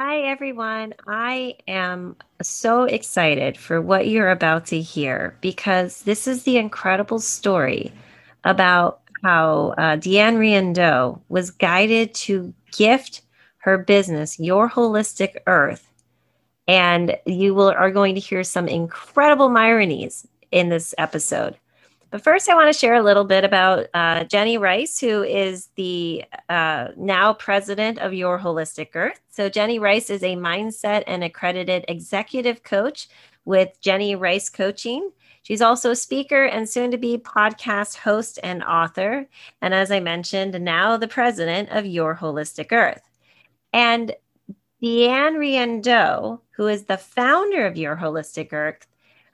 Hi, everyone. I am so excited for what you're about to hear because this is the incredible story about how Deanne Riendo was guided to gift her business, Your Holistic Earth. And you are going to hear some incredible myronies in this episode. But first, I want to share a little bit about Jenny Rice, who is the now president of Your Holistic Earth. So Jenny Rice is a mindset and accredited executive coach with Jenny Rice Coaching. She's also a speaker and soon-to-be podcast host and author. And as I mentioned, now the president of Your Holistic Earth. And Deanne Riendo, who is the founder of Your Holistic Earth,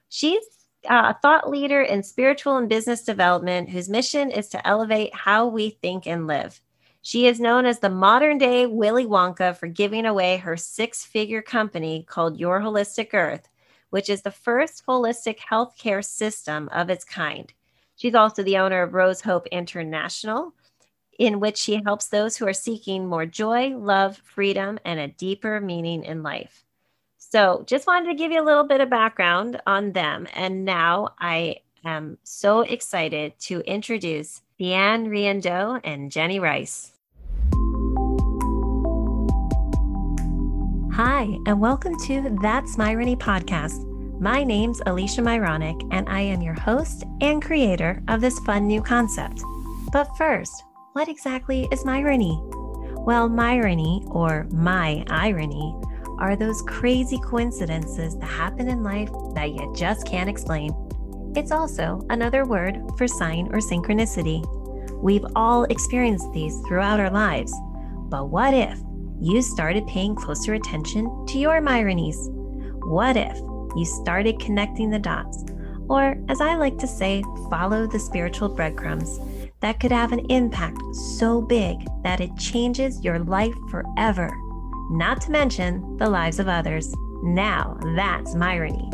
she's a thought leader in spiritual and business development whose mission is to elevate how we think and live. She is known as the modern-day Willy Wonka for giving away her six-figure company called Your Holistic Earth, which is the first holistic healthcare system of its kind. She's also the owner of Rose Hope International, in which she helps those who are seeking more joy, love, freedom, and a deeper meaning in life. So just wanted to give you a little bit of background on them. And now I am so excited to introduce Deanne Riendo and Jenny Rice. Hi, and welcome to That's Myrony Podcast. My name's Alicia Myronic, and I am your host and creator of this fun new concept. But first, what exactly is myrony? Well, myrony, or my irony, are those crazy coincidences that happen in life that you just can't explain. It's also another word for sign or synchronicity. We've all experienced these throughout our lives, but what if you started paying closer attention to your myronies? What if you started connecting the dots, or as I like to say, follow the spiritual breadcrumbs that could have an impact so big that it changes your life forever? Not to mention the lives of others. Now that's myrony.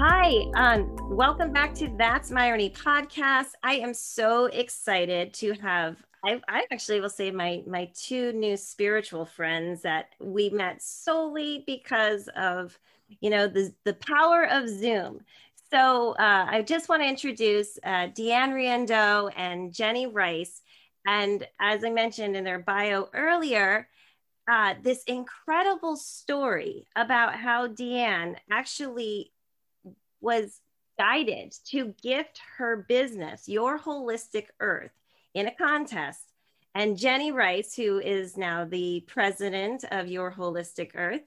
Hi, welcome back to That's Myrony Podcast. I am so excited to have, I actually will say my two new spiritual friends that we met solely because of, you know, the power of Zoom. So I just want to introduce Deanne Riendo and Jenny Rice. And as I mentioned in their bio earlier, this incredible story about how Deanne actually was guided to gift her business, Your Holistic Earth, in a contest. And Jenny Rice, who is now the president of Your Holistic Earth,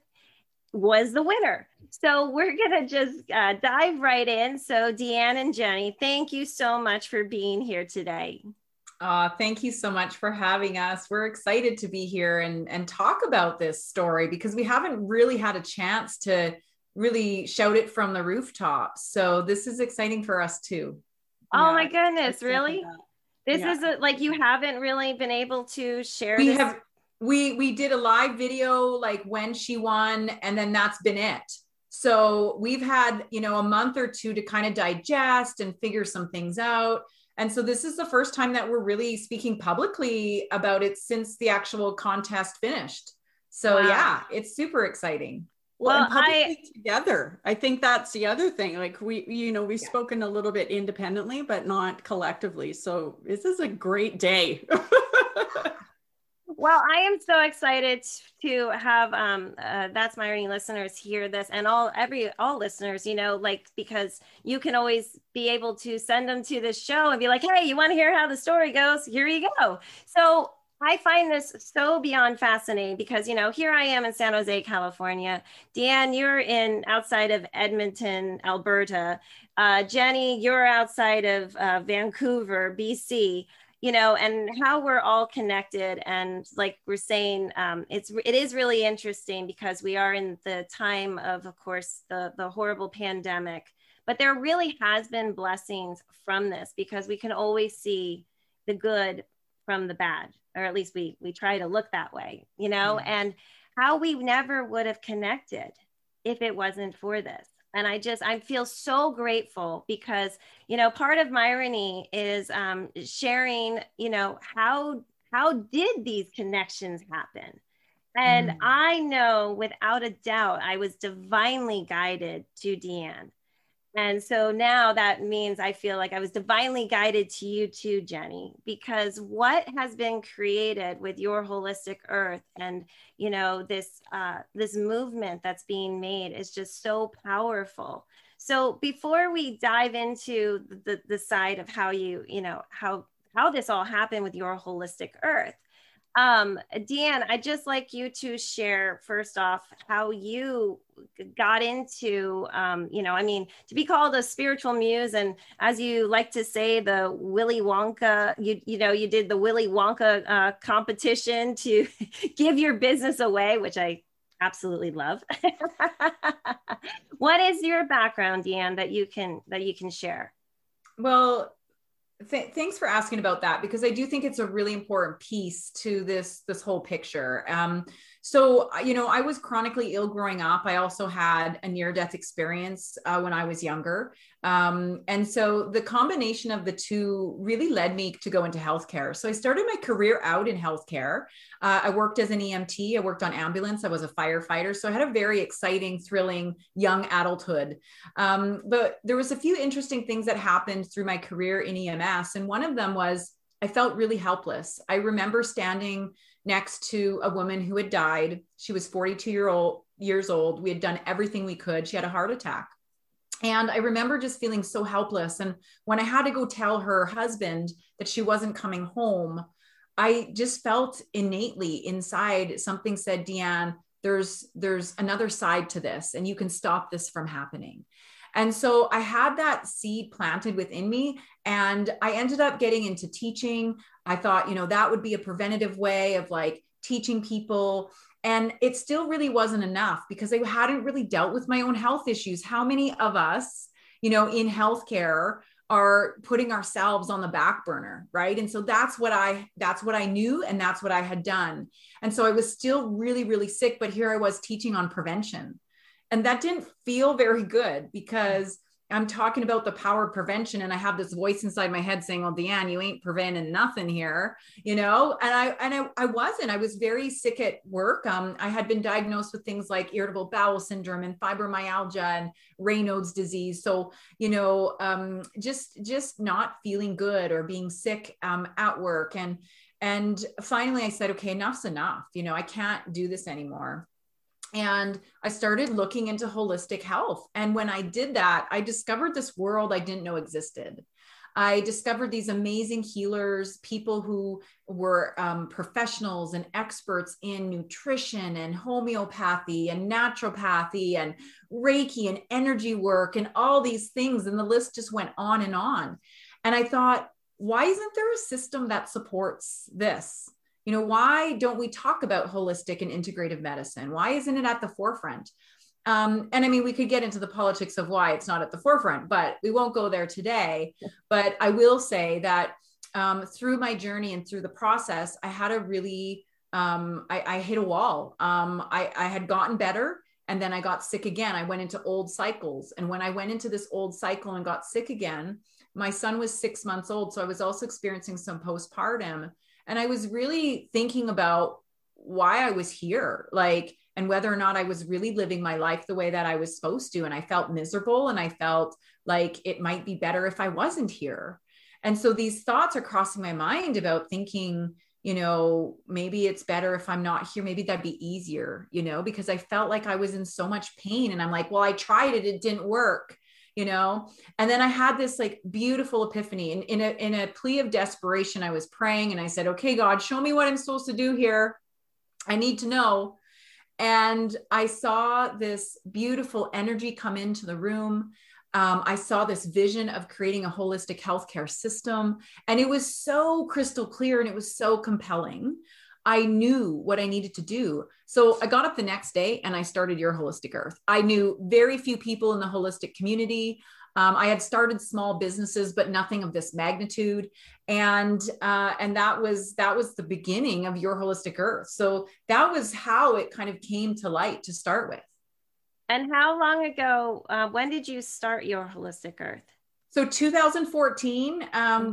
was the winner. So we're going to just dive right in. So Deanne and Jenny, thank you so much for being here today. Thank you so much for having us. We're excited to be here and talk about this story because we haven't really had a chance to really shout it from the rooftops. So this is exciting for us too. Oh yeah, my goodness, really? This is like you haven't really been able to share this. We did a live video like when she won, and then that's been it. So we've had, you know, a month or two to kind of digest and figure some things out. And so this is the first time that we're really speaking publicly about it since the actual contest finished. So wow. Yeah, it's super exciting. Well, and together, I think that's the other thing. Like we've spoken a little bit independently, but not collectively. So this is a great day. Well, I am so excited to have That's Myrony listeners hear this, and all listeners, you know, like, because you can always be able to send them to this show and be like, hey, you want to hear how the story goes? Here you go. So I find this so beyond fascinating because, you know, here I am in San Jose, California. Deanne, you're outside of Edmonton, Alberta. Jenny, you're outside of Vancouver, BC. You know, and how we're all connected. And like we're saying, it is really interesting because we are in the time of course, the horrible pandemic, but there really has been blessings from this because we can always see the good from the bad, or at least we try to look that way, you know, mm-hmm. and how we never would have connected if it wasn't for this. And I feel so grateful because, you know, part of myrony is sharing, you know, how How did these connections happen? And I know without a doubt, I was divinely guided to Deanne. And so now that means I feel like I was divinely guided to you too, Jenny, because what has been created with Your Holistic Earth and, you know, this, this movement that's being made is just so powerful. So before we dive into the side of how you, you know, how this all happened with Your Holistic Earth, Deanne, I'd just like you to share first off how you got into, you know, I mean, to be called a spiritual muse, and as you like to say, the Willy Wonka, you know, you did the Willy Wonka competition to give your business away, which I absolutely love. What is your background, Deanne, that you can share? Well, thanks for asking about that, because I do think it's a really important piece to this whole picture. So, you know, I was chronically ill growing up. I also had a near-death experience when I was younger. And so the combination of the two really led me to go into healthcare. So I started my career out in healthcare. I worked as an EMT. I worked on ambulance. I was a firefighter. So I had a very exciting, thrilling young adulthood. But there was a few interesting things that happened through my career in EMS. And one of them was I felt really helpless. I remember standing next to a woman who had died. She was 42 years old. We had done everything we could. She had a heart attack. And I remember just feeling so helpless. And when I had to go tell her husband that she wasn't coming home, I just felt innately inside something said, Deanne, there's another side to this, and you can stop this from happening. And so I had that seed planted within me, and I ended up getting into teaching. I thought, you know, that would be a preventative way of like teaching people. And it still really wasn't enough because I hadn't really dealt with my own health issues. How many of us, you know, in healthcare are putting ourselves on the back burner, right? And so that's what I knew, and that's what I had done. And so I was still really, really sick, but here I was teaching on prevention. And that didn't feel very good because I'm talking about the power of prevention, and I have this voice inside my head saying, well, Deanne, you ain't preventing nothing here, you know? And I wasn't. I was very sick at work. I had been diagnosed with things like irritable bowel syndrome and fibromyalgia and Raynaud's disease. So, you know, just not feeling good or being sick at work. And finally I said, okay, enough's enough. You know, I can't do this anymore. And I started looking into holistic health. And when I did that, I discovered this world I didn't know existed. I discovered these amazing healers, people who were professionals and experts in nutrition and homeopathy and naturopathy and Reiki and energy work and all these things. And the list just went on and on. And I thought, why isn't there a system that supports this? You know, why don't we talk about holistic and integrative medicine? Why isn't it at the forefront? And I mean, we could get into the politics of why it's not at the forefront, but we won't go there today. But I will say that through my journey and through the process, I had a really, I hit a wall. I had gotten better, and then I got sick again. I went into old cycles. And when I went into this old cycle and got sick again, my son was 6 months old. So I was also experiencing some postpartum. And I was really thinking about why I was here, like, and whether or not I was really living my life the way that I was supposed to. And I felt miserable, and I felt like it might be better if I wasn't here. And so these thoughts are crossing my mind about thinking, you know, maybe it's better if I'm not here. Maybe that'd be easier, you know, because I felt like I was in so much pain, and I'm like, well, I tried it. It didn't work. You know? And then I had this like beautiful epiphany, and in a plea of desperation, I was praying, and I said, okay, God, show me what I'm supposed to do here. I need to know. And I saw this beautiful energy come into the room. I saw this vision of creating a holistic healthcare system, and it was so crystal clear, and it was so compelling. I knew what I needed to do. So I got up the next day and I started Your Holistic Earth. I knew very few people in the holistic community. I had started small businesses, but nothing of this magnitude. And that was the beginning of Your Holistic Earth. So that was how it kind of came to light to start with. And how long ago, when did you start Your Holistic Earth? So 2014,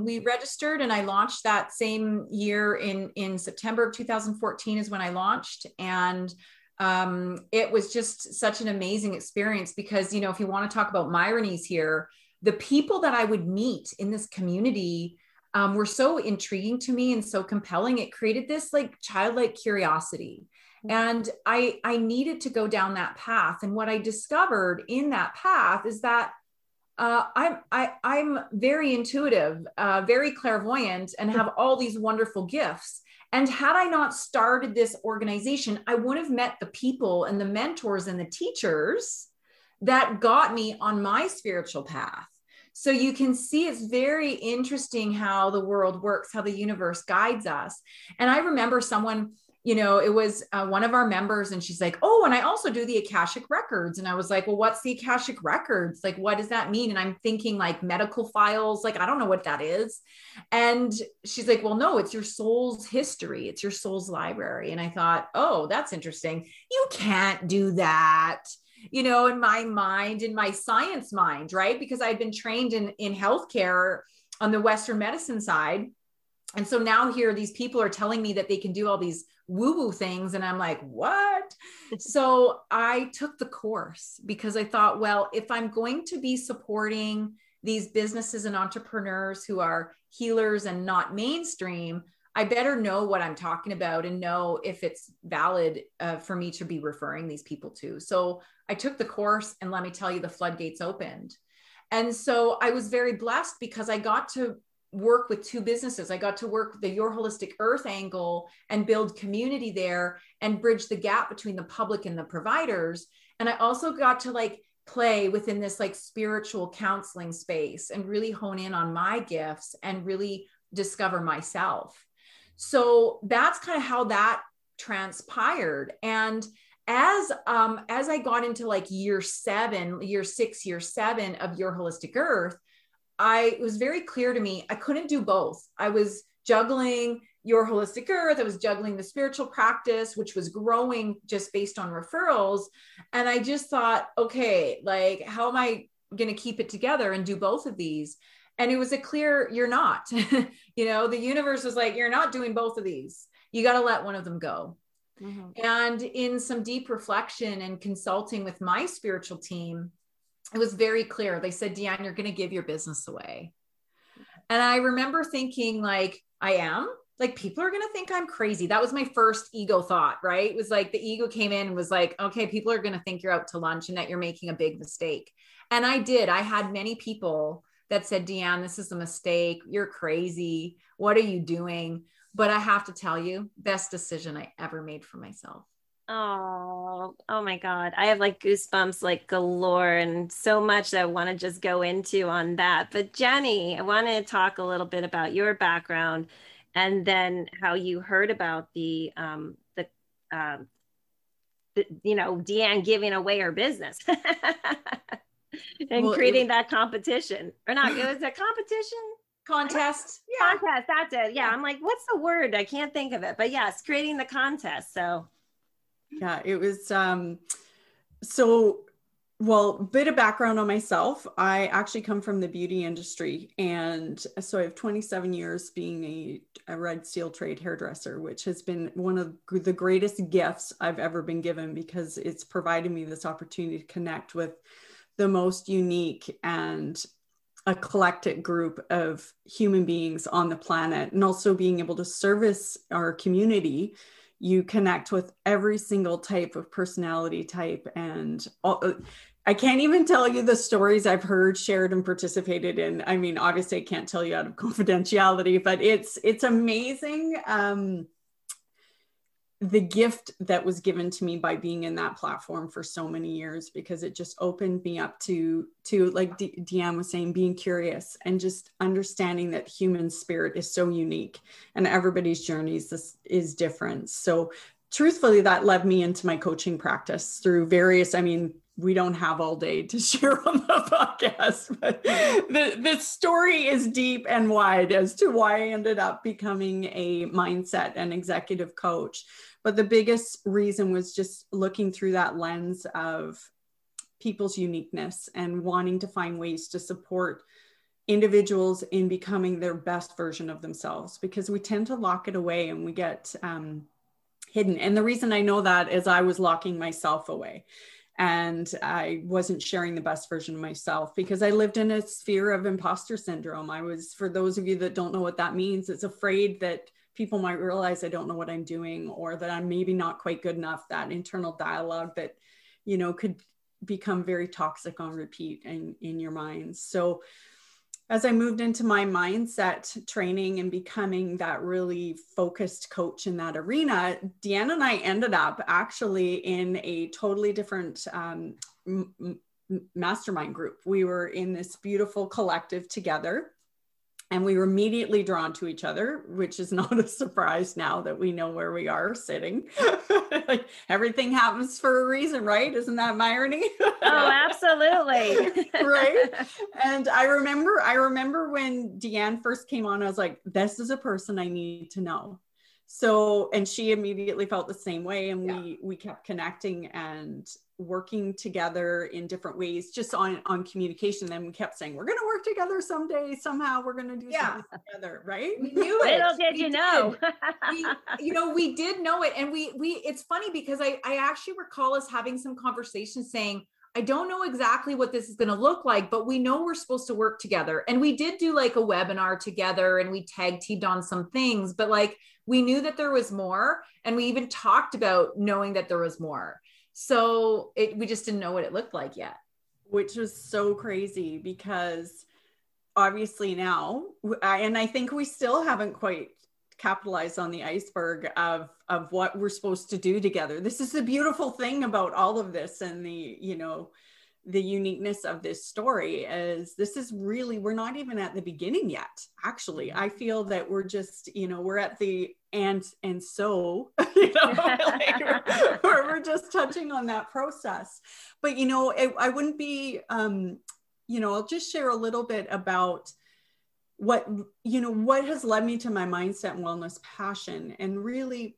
we registered, and I launched that same year in September of 2014 is when I launched. And it was just such an amazing experience because, you know, if you want to talk about Myronies here, the people that I would meet in this community were so intriguing to me and so compelling. It created this like childlike curiosity. And I needed to go down that path. And what I discovered in that path is that I'm very intuitive, very clairvoyant, and have all these wonderful gifts. And had I not started this organization, I would have met the people and the mentors and the teachers that got me on my spiritual path. So you can see it's very interesting how the world works, how the universe guides us. And I remember someone, you know, it was one of our members, and she's like, oh, and I also do the Akashic records. And I was like, well, what's the Akashic records? Like, what does that mean? And I'm thinking like medical files, like, I don't know what that is. And she's like, well, no, it's your soul's history. It's your soul's library. And I thought, oh, that's interesting. You can't do that, you know, in my mind, in my science mind, right? Because I'd been trained in healthcare on the Western medicine side. And so now here, these people are telling me that they can do all these woo-woo things. And I'm like, what? So I took the course because I thought, well, if I'm going to be supporting these businesses and entrepreneurs who are healers and not mainstream, I better know what I'm talking about and know if it's valid for me to be referring these people to. So I took the course, and let me tell you, the floodgates opened. And so I was very blessed because I got to work with two businesses. I got to work the Your Holistic Earth angle and build community there and bridge the gap between the public and the providers. And I also got to like play within this like spiritual counseling space and really hone in on my gifts and really discover myself. So that's kind of how that transpired. And as I got into like year 6, year 7 of Your Holistic Earth, it was very clear to me, I couldn't do both. I was juggling Your Holistic Earth. I was juggling the spiritual practice, which was growing just based on referrals. And I just thought, okay, like, how am I going to keep it together and do both of these? And it was a clear, you're not, you know, the universe was like, you're not doing both of these. You got to let one of them go. Mm-hmm. And in some deep reflection and consulting with my spiritual team, it was very clear. They said, Deanne, you're going to give your business away. And I remember thinking like, I am, like, people are going to think I'm crazy. That was my first ego thought, right? It was like the ego came in and was like, okay, people are going to think you're out to lunch and that you're making a big mistake. And I did. I had many people that said, Deanne, this is a mistake. You're crazy. What are you doing? But I have to tell you, best decision I ever made for myself. Oh my God. I have like goosebumps, like galore, and so much that I want to just go into on that. But Jenny, I want to talk a little bit about your background and then how you heard about the you know, Deanne giving away her business and creating that competition, or not. It was a competition. Contest. Yeah. Contest. That's it. Yeah. I'm like, what's the word? I can't think of it, but yes, creating the contest. So yeah, it was, bit of background on myself. I actually come from the beauty industry. And so I have 27 years being a red steel trade hairdresser, which has been one of the greatest gifts I've ever been given, because it's provided me this opportunity to connect with the most unique and eclectic group of human beings on the planet. And also being able to service our community. You connect with every single type of personality type, and all, I can't even tell you the stories I've heard, shared, and participated in. I mean, obviously I can't tell you out of confidentiality, but it's amazing. The gift that was given to me by being in that platform for so many years, because it just opened me up to like Deanne was saying, being curious and just understanding that human spirit is so unique and everybody's journeys is different. So truthfully, that led me into my coaching practice through various, I mean, we don't have all day to share on the podcast, but the story is deep and wide as to why I ended up becoming a mindset and executive coach. But the biggest reason was just looking through that lens of people's uniqueness and wanting to find ways to support individuals in becoming their best version of themselves, because we tend to lock it away and we get hidden. And the reason I know that is I was locking myself away and I wasn't sharing the best version of myself because I lived in a sphere of imposter syndrome. I was, for those of you that don't know what that means, it's afraid that people might realize I don't know what I'm doing or that I'm maybe not quite good enough, that internal dialogue that, you know, could become very toxic on repeat and in your mind. So as I moved into my mindset training and becoming that really focused coach in that arena, Deanne and I ended up actually in a totally different mastermind group. We were in this beautiful collective together and we were immediately drawn to each other, which is not a surprise now that we know where we are sitting. Like, everything happens for a reason, right? Isn't that Myrony? Oh, absolutely. Right? And I remember when Deanne first came on, I was like, this is a person I need to know. So, and she immediately felt the same way. And we kept connecting and working together in different ways, just on communication. Then we kept saying, we're going to work together someday, somehow we're going to do something together. Right. We knew it. Little did you know, we did know it. And we, it's funny because I actually recall us having some conversations saying, I don't know exactly what this is going to look like, but we know we're supposed to work together. And we did do like a webinar together and we tag teamed on some things, but like, we knew that there was more. And we even talked about knowing that there was more. So we just didn't know what it looked like yet. Which was so crazy because obviously now, and I think we still haven't quite capitalized on the iceberg of what we're supposed to do together. This is the beautiful thing about all of this and the uniqueness of this story is this is really, we're not even at the beginning yet. Actually, I feel that we're just, we're at the and so, we're just touching on that process. But, I wouldn't be, I'll just share a little bit about what has led me to my mindset and wellness passion. And really,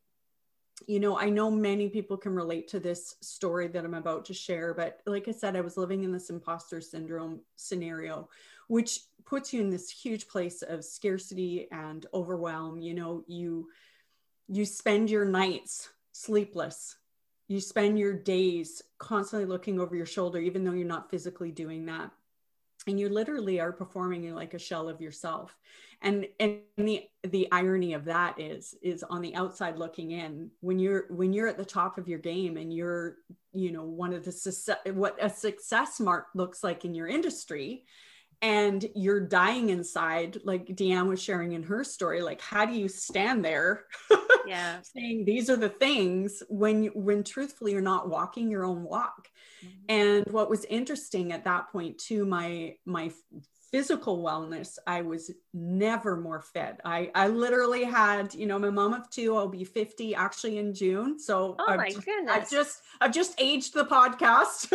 I know many people can relate to this story that I'm about to share, but like I said, I was living in this imposter syndrome scenario, which puts you in this huge place of scarcity and overwhelm. You spend your nights sleepless. You spend your days constantly looking over your shoulder, even though you're not physically doing that. And you literally are performing in like a shell of yourself. And the irony of that is on the outside looking in, when you're at the top of your game and you're, one of the success, what a success mark looks like in your industry, and you're dying inside, like Deanne was sharing in her story, like, how do you stand there saying these are the things when truthfully you're not walking your own walk. Mm-hmm. And what was interesting at that point too, my physical wellness, I was never more fit. I literally had, I'm a mom of two, I'll be 50 actually in June. So goodness. I've just aged the podcast.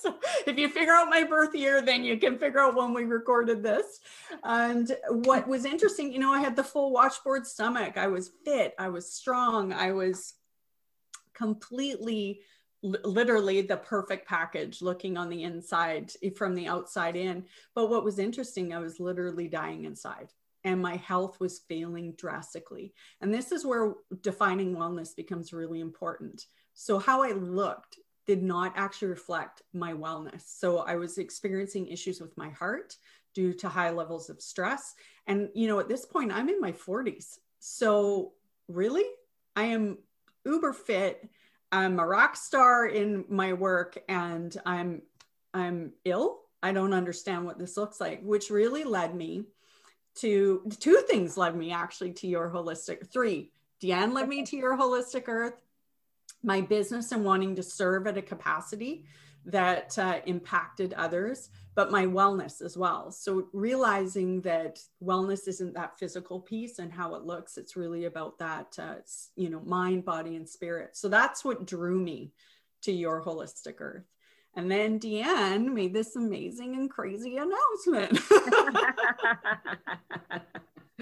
So if you figure out my birth year, then you can figure out when we recorded this. And what was interesting, I had the full washboard stomach. I was fit. I was strong. I was completely literally the perfect package looking on the inside from the outside in. But what was interesting, I was literally dying inside and my health was failing drastically. And this is where defining wellness becomes really important. So how I looked did not actually reflect my wellness. So I was experiencing issues with my heart due to high levels of stress. And, at this point I'm in my 40s. So really I am uber fit. I'm a rock star in my work and I'm ill. I don't understand what this looks like, which really led me to two things led me actually to Your Holistic Three. Deanne led me to Your Holistic Earth, my business and wanting to serve at a capacity that impacted others, but my wellness as well. So realizing that wellness isn't that physical piece and how it looks, it's really about that, mind, body, and spirit. So that's what drew me to Your Holistic Earth. And then Deanne made this amazing and crazy announcement.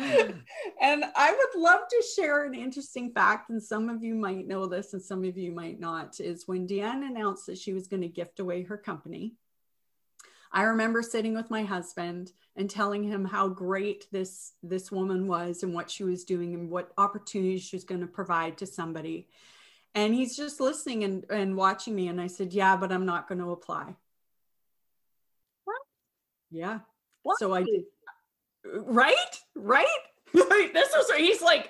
And I would love to share an interesting fact, and some of you might know this and some of you might not, is when Deanne announced that she was going to gift away her company, I remember sitting with my husband and telling him how great this woman was and what she was doing and what opportunities she was going to provide to somebody. And he's just listening and watching me. And I said, yeah, but I'm not going to apply. What? Yeah. What? So I did. Right? This was, he's like,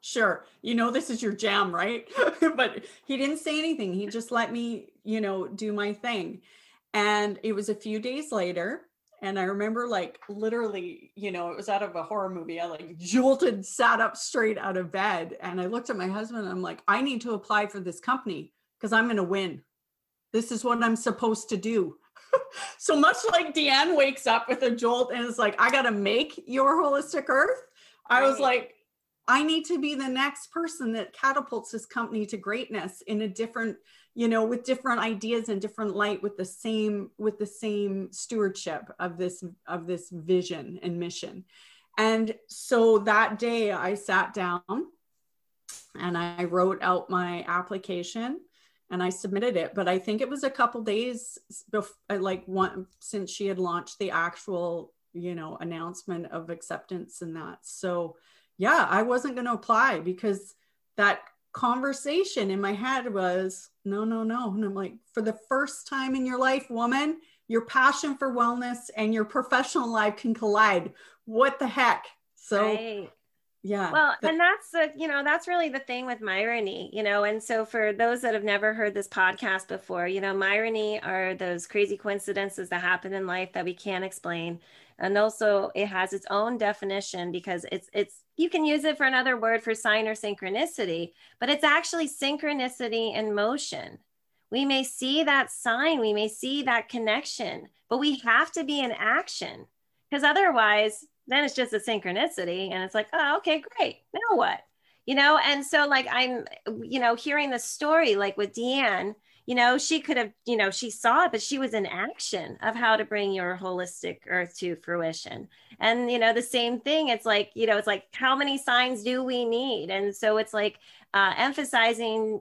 sure. You know, this is your jam, right? But he didn't say anything. He just let me, you know, do my thing. And it was a few days later. And I remember, like, literally, you know, it was out of a horror movie. I like jolted, sat up straight out of bed. And I looked at my husband and I'm like, I need to apply for this company because I'm going to win. This is what I'm supposed to do. So much like Deanne wakes up with a jolt and is like, I got to make Your Holistic Earth. Right. I was like, I need to be the next person that catapults this company to greatness in a different, you know, with different ideas and different light, with the same stewardship of this vision and mission. And so that day I sat down and I wrote out my application and I submitted it, but I think it was a couple days since she had launched the actual, you know, announcement of acceptance and that. So yeah, I wasn't going to apply because that conversation in my head was no. And I'm like, for the first time in your life, woman, your passion for wellness and your professional life can collide. What the heck? So right. Yeah. Well, and that's the, you know, that's really the thing with Myrony, you know, and so for those that have never heard this podcast before, you know, Myrony are those crazy coincidences that happen in life that we can't explain. And also it has its own definition because it's you can use it for another word for sign or synchronicity, but it's actually synchronicity in motion. We may see that sign, we may see that connection, but we have to be in action because otherwise then it's just a synchronicity and it's like, oh, okay, great. Now what? You know? And so like, I'm, you know, hearing the story, like with Deanne, you know, she could have, you know, she saw it, but she was in action of how to bring Your Holistic Earth to fruition. And, you know, the same thing, it's like, you know, it's like, how many signs do we need? And so it's like emphasizing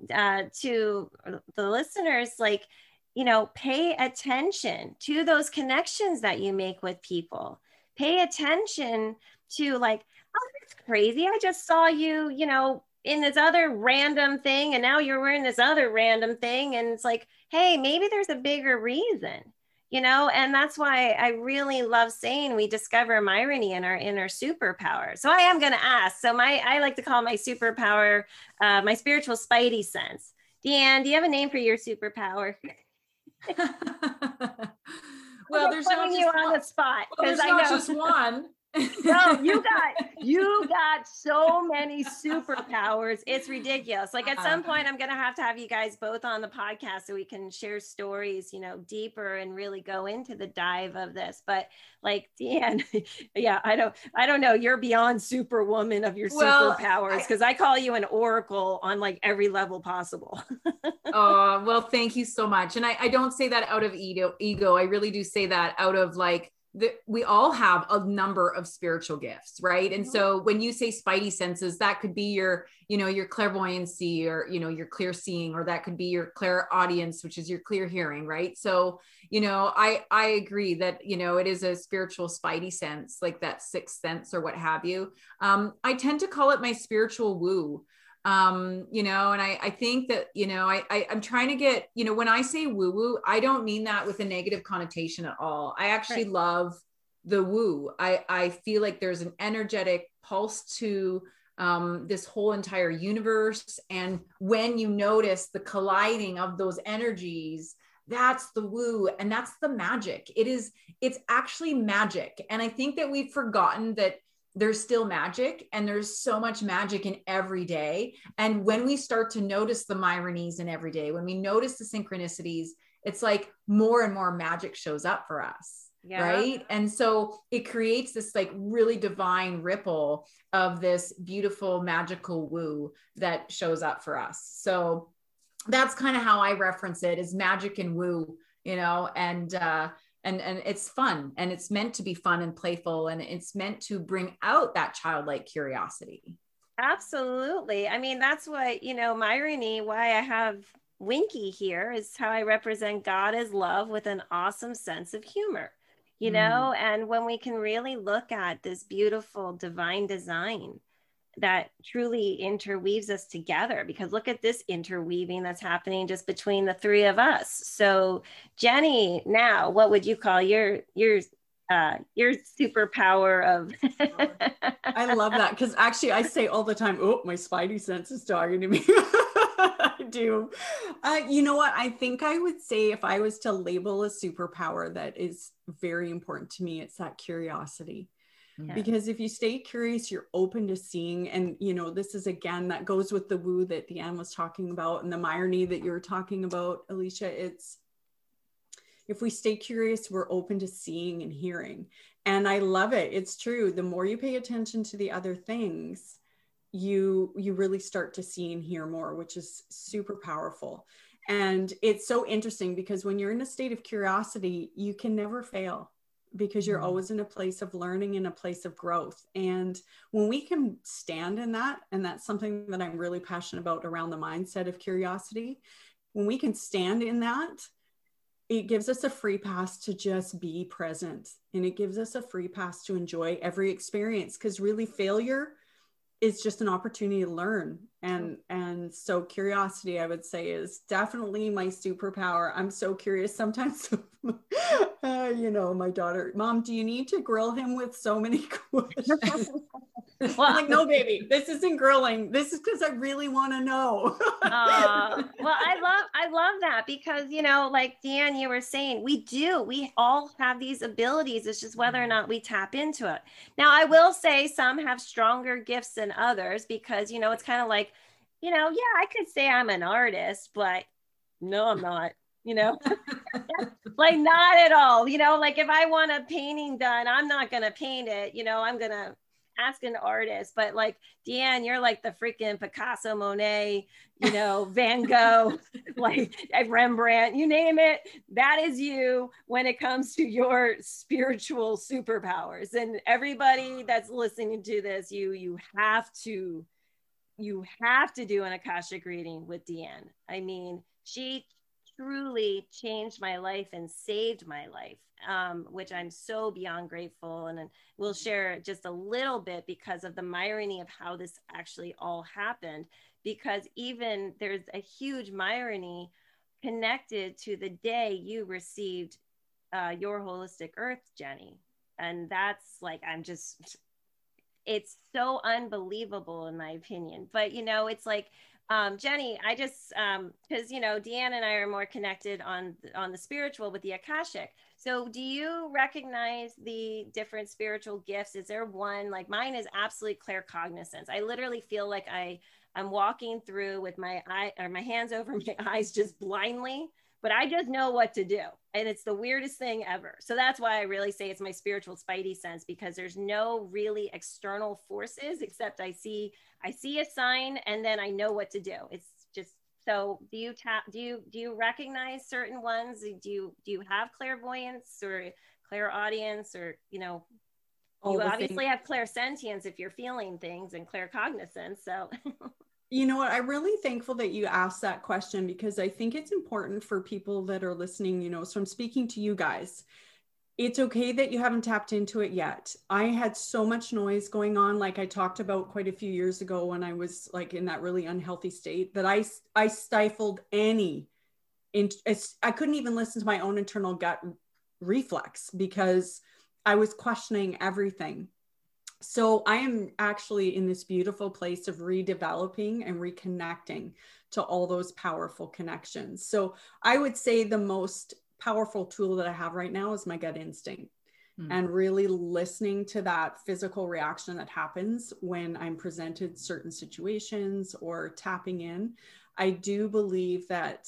to the listeners, like, you know, pay attention to those connections that you make with people. Pay attention to like, oh, that's crazy. I just saw you, you know, in this other random thing. And now you're wearing this other random thing. And it's like, hey, maybe there's a bigger reason, you know? And that's why I really love saying we discover Myrony in our inner superpower. So I am going to ask. So I like to call my superpower, my spiritual spidey sense. Deanne, do you have a name for your superpower? Well, there's not just you on the spot because I know just one. No, you got so many superpowers. It's ridiculous. Like at some point I'm going to have you guys both on the podcast so we can share stories, you know, deeper and really go into the dive of this. But like Deanne, yeah, I don't know. You're beyond superwoman of your superpowers because I call you an oracle on like every level possible. Oh, well, thank you so much. And I don't say that out of ego. I really do say that out of like, we all have a number of spiritual gifts, right? And so when you say spidey senses, that could be your, you know, your clairvoyancy or, you know, your clear seeing, or that could be your clairaudience, which is your clear hearing, right? So, you know, I agree that, you know, it is a spiritual spidey sense, like that sixth sense or what have you. I tend to call it my spiritual woo. You know, and I think that, you know, I'm trying to get, you know, when I say woo woo, I don't mean that with a negative connotation at all. I actually love the woo. I feel like there's an energetic pulse to, this whole entire universe. And when you notice the colliding of those energies, that's the woo. And that's the magic. It's actually magic. And I think that we've forgotten that there's still magic, and there's so much magic in every day. And when we start to notice the Myronies in every day, when we notice the synchronicities, it's like more and more magic shows up for us. Yeah. Right. And so it creates this like really divine ripple of this beautiful, magical woo that shows up for us. So that's kind of how I reference it, is magic and woo, you know, and it's fun, and it's meant to be fun and playful, and it's meant to bring out that childlike curiosity. Absolutely. I mean, that's what, you know, Myrony, why I have winky here is how I represent God as love with an awesome sense of humor, you know, and when we can really look at this beautiful divine design that truly interweaves us together, because look at this interweaving that's happening just between the three of us. So Jenny, now what would you call your superpower of I love that, because actually I say all the time, oh, my spidey sense is talking to me. I do. You know what? I think I would say if I was to label a superpower that is very important to me, it's that curiosity. Yeah. Because if you stay curious, you're open to seeing. And, you know, this is, again, that goes with the woo that Deanne was talking about and the Myrony that you're talking about, Alicia. It's, if we stay curious, we're open to seeing and hearing. And I love it. It's true. The more you pay attention to the other things, you really start to see and hear more, which is super powerful. And it's so interesting because when you're in a state of curiosity, you can never fail, because you're always in a place of learning and a place of growth. And when we can stand in that, and that's something that I'm really passionate about around the mindset of curiosity, when we can stand in that, it gives us a free pass to just be present. And it gives us a free pass to enjoy every experience, because really failure is just an opportunity to learn. And so curiosity, I would say, is definitely my superpower. I'm so curious sometimes. You know, my daughter, Mom, do you need to grill him with so many questions? I'm like, no, baby, this isn't grilling. This is because I really want to know. Well, I love that, because, you know, like Deanne, you were saying, we all have these abilities. It's just whether or not we tap into it. Now, I will say some have stronger gifts than others, because, you know, it's kind of like, you know, yeah, I could say I'm an artist, but no, I'm not. You know, like not at all, you know, like if I want a painting done, I'm not going to paint it, you know, I'm going to ask an artist. But like Deanne, you're like the freaking Picasso, Monet, you know, Van Gogh, like Rembrandt, you name it. That is you when it comes to your spiritual superpowers. And everybody that's listening to this, you have to do an Akashic reading with Deanne. I mean, she truly changed my life and saved my life, which I'm so beyond grateful. And we'll share just a little bit because of the Myrony of how this actually all happened, because even there's a huge Myrony connected to the day you received Your Holistic Earth, Jenny. And that's like, it's so unbelievable in my opinion. But you know, it's like, Jenny, I just, because, you know, Deanne and I are more connected on the spiritual with the Akashic. So do you recognize the different spiritual gifts? Is there one? Like mine is absolutely claircognizance. I literally feel like I'm walking through with my hands over my eyes just blindly, but I just know what to do. And it's the weirdest thing ever. So that's why I really say it's my spiritual spidey sense, because there's no really external forces, except I see a sign and then I know what to do. It's just, so do you recognize certain ones? Do you have clairvoyance or clairaudience, or, you know, you obviously have clairsentience if you're feeling things, and claircognizance. So you know what? I'm really thankful that you asked that question, because I think it's important for people that are listening, you know, so I'm speaking to you guys. It's okay that you haven't tapped into it yet. I had so much noise going on, like I talked about quite a few years ago when I was like in that really unhealthy state, that I stifled I couldn't even listen to my own internal gut reflex because I was questioning everything. So I am actually in this beautiful place of redeveloping and reconnecting to all those powerful connections. So I would say the most powerful tool that I have right now is my gut instinct, and really listening to that physical reaction that happens when I'm presented certain situations or tapping in. I do believe that,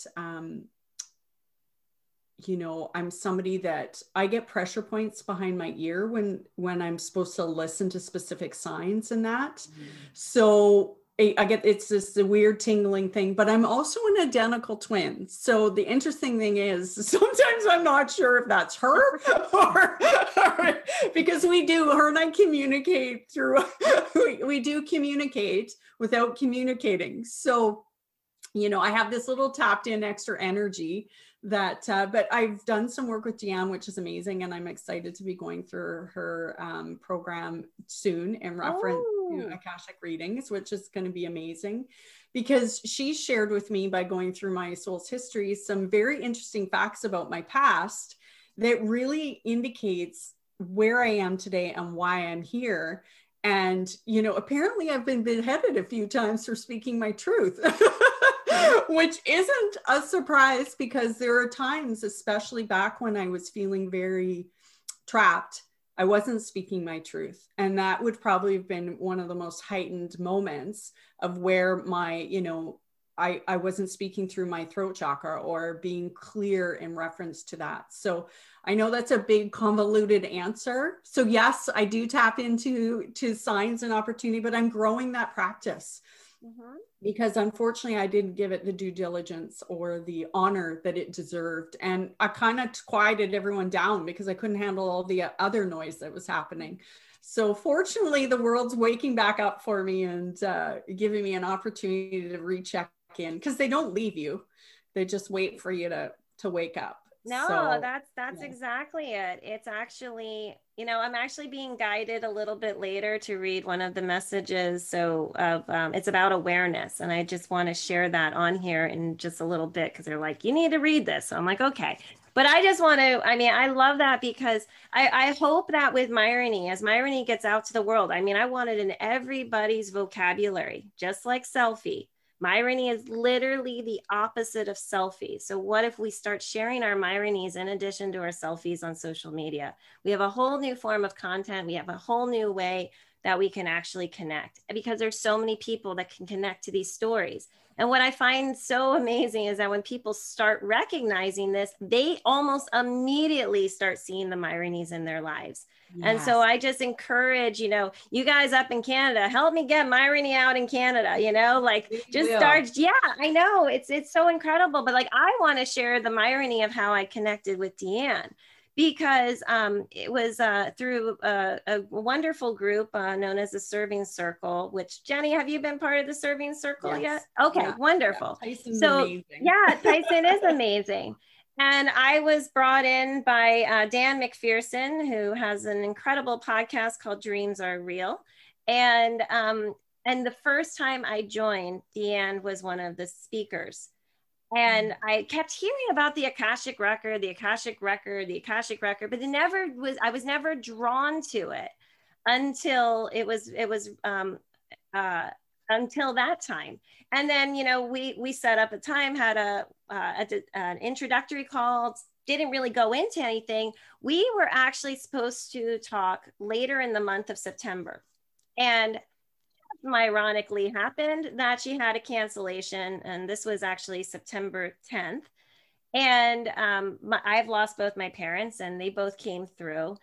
you know, I'm somebody that I get pressure points behind my ear when I'm supposed to listen to specific signs and that. So I get, it's this weird tingling thing, but I'm also an identical twin. So the interesting thing is sometimes I'm not sure if that's her or because her and I communicate through, we do communicate without communicating. So you know, I have this little tapped in extra energy that, but I've done some work with Deanne, which is amazing. And I'm excited to be going through her program soon in reference to Akashic readings, which is going to be amazing, because she shared with me, by going through my soul's history, some very interesting facts about my past that really indicates where I am today and why I'm here. And, you know, apparently I've been beheaded a few times for speaking my truth, which isn't a surprise, because there are times, especially back when I was feeling very trapped, I wasn't speaking my truth. And that would probably have been one of the most heightened moments of where my, you know, I wasn't speaking through my throat chakra or being clear in reference to that. So I know that's a big convoluted answer. So yes, I do tap into signs and opportunity, but I'm growing that practice. Mm-hmm. Because unfortunately I didn't give it the due diligence or the honor that it deserved. And I kind of quieted everyone down because I couldn't handle all the other noise that was happening. So fortunately the world's waking back up for me and giving me an opportunity to recheck in, because they don't leave you. They just wait for you to wake up. No, so, that's exactly it. It's actually, you know, I'm actually being guided a little bit later to read one of the messages. So it's about awareness. And I just want to share that on here in just a little bit, because they're like, you need to read this. So I'm like, okay. But I just want to, I mean, I love that, because I hope that with Myrony, as Myrony gets out to the world, I mean, I want it in everybody's vocabulary, just like selfie. Myrony is literally the opposite of selfie. So what if we start sharing our Myronies in addition to our selfies on social media? We have a whole new form of content. We have a whole new way that we can actually connect, because there's so many people that can connect to these stories. And what I find so amazing is that when people start recognizing this, they almost immediately start seeing the Myronies in their lives. Yes. And so I just encourage, you know, you guys up in Canada, help me get Myrony out in Canada, you know, like just start. Yeah, I know it's so incredible, but like, I want to share the Myrony of how I connected with Deanne, because it was through a wonderful group known as the Serving Circle, which Jenny, have you been part of the Serving Circle yet? Okay, yeah, wonderful. Yeah, Tyson's amazing. Yeah, Tyson is amazing. And I was brought in by Dan McPherson, who has an incredible podcast called Dreams Are Real. And the first time I joined, Deanne was one of the speakers. And I kept hearing about the Akashic record, but I was never drawn to it until until that time. And then, you know, we set up a time, had an introductory call, didn't really go into anything. We were actually supposed to talk later in the month of September. And ironically happened that she had a cancellation, and this was actually September 10th. And I've lost both my parents, and they both came through,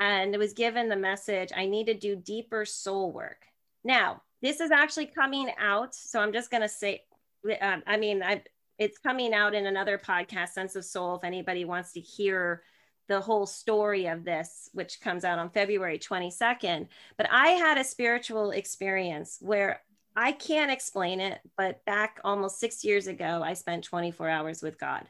and it was given the message, I need to do deeper soul work. Now, this is actually coming out. So I'm just going to say, it's coming out in another podcast, Sense of Soul, if anybody wants to hear the whole story of this, which comes out on February 22nd. But I had a spiritual experience where I can't explain it, but back almost 6 years ago, I spent 24 hours with God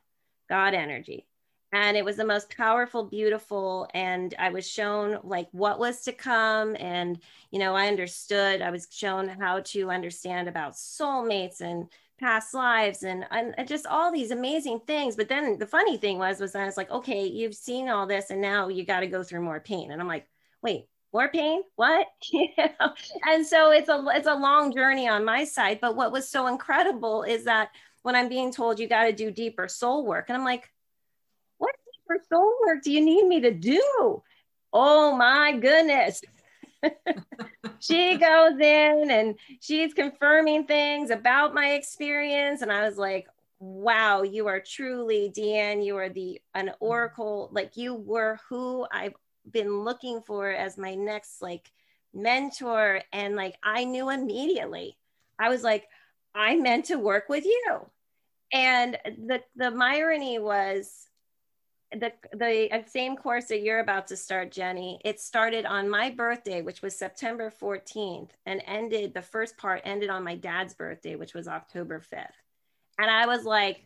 energy. And it was the most powerful, beautiful, and I was shown like what was to come. And, you know, I was shown how to understand about soulmates and past lives and just all these amazing things. But then the funny thing was I was like, okay, you've seen all this and now you got to go through more pain. And I'm like, wait, more pain? What? You know? And so it's a long journey on my side. But what was so incredible is that when I'm being told you got to do deeper soul work, and I'm like, what deeper soul work do you need me to do? Oh my goodness. She goes in and she's confirming things about my experience. And I was like, wow, you are truly, Deanne, you are an oracle. Like you were who I've been looking for as my next like mentor. And like, I knew immediately, I was like, I meant to work with you. And the Myrony was the same course that you're about to start, Jenny. It started on my birthday, which was September 14th, and the first part ended on my dad's birthday, which was October 5th. And I was like,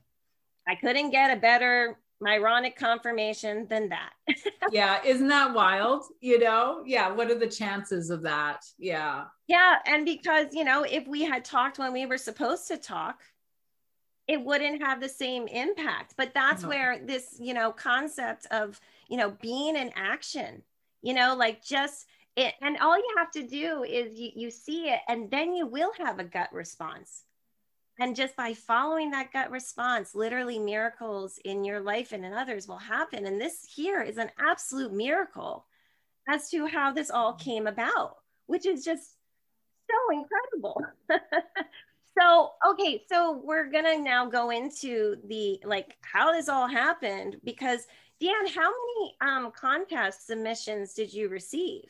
I couldn't get a better Myronic confirmation than that. Yeah. Isn't that wild? You know? Yeah. What are the chances of that? Yeah. Yeah. And because, you know, if we had talked when we were supposed to talk, it wouldn't have the same impact. But that's where this, you know, concept of, you know, being in action, you know, like just it. And all you have to do is you see it, and then you will have a gut response. And just by following that gut response, literally miracles in your life and in others will happen. And this here is an absolute miracle as to how this all came about, which is just so incredible. So, okay, so we're gonna now go into the, like, how this all happened, because Deanne, how many contest submissions did you receive?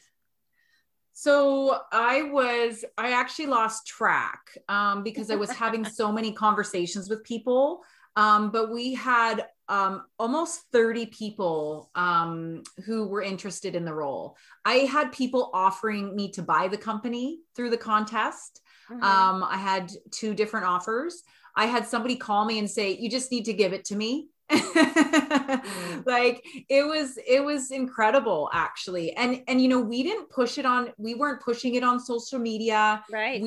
So I actually lost track because I was having so many conversations with people, but we had almost 30 people who were interested in the role. I had people offering me to buy the company through the contest. Mm-hmm. I had 2 different offers. I had somebody call me and say, you just need to give it to me. Like it was incredible, actually. And, you know, we didn't push it on, we weren't pushing it on social media. Right.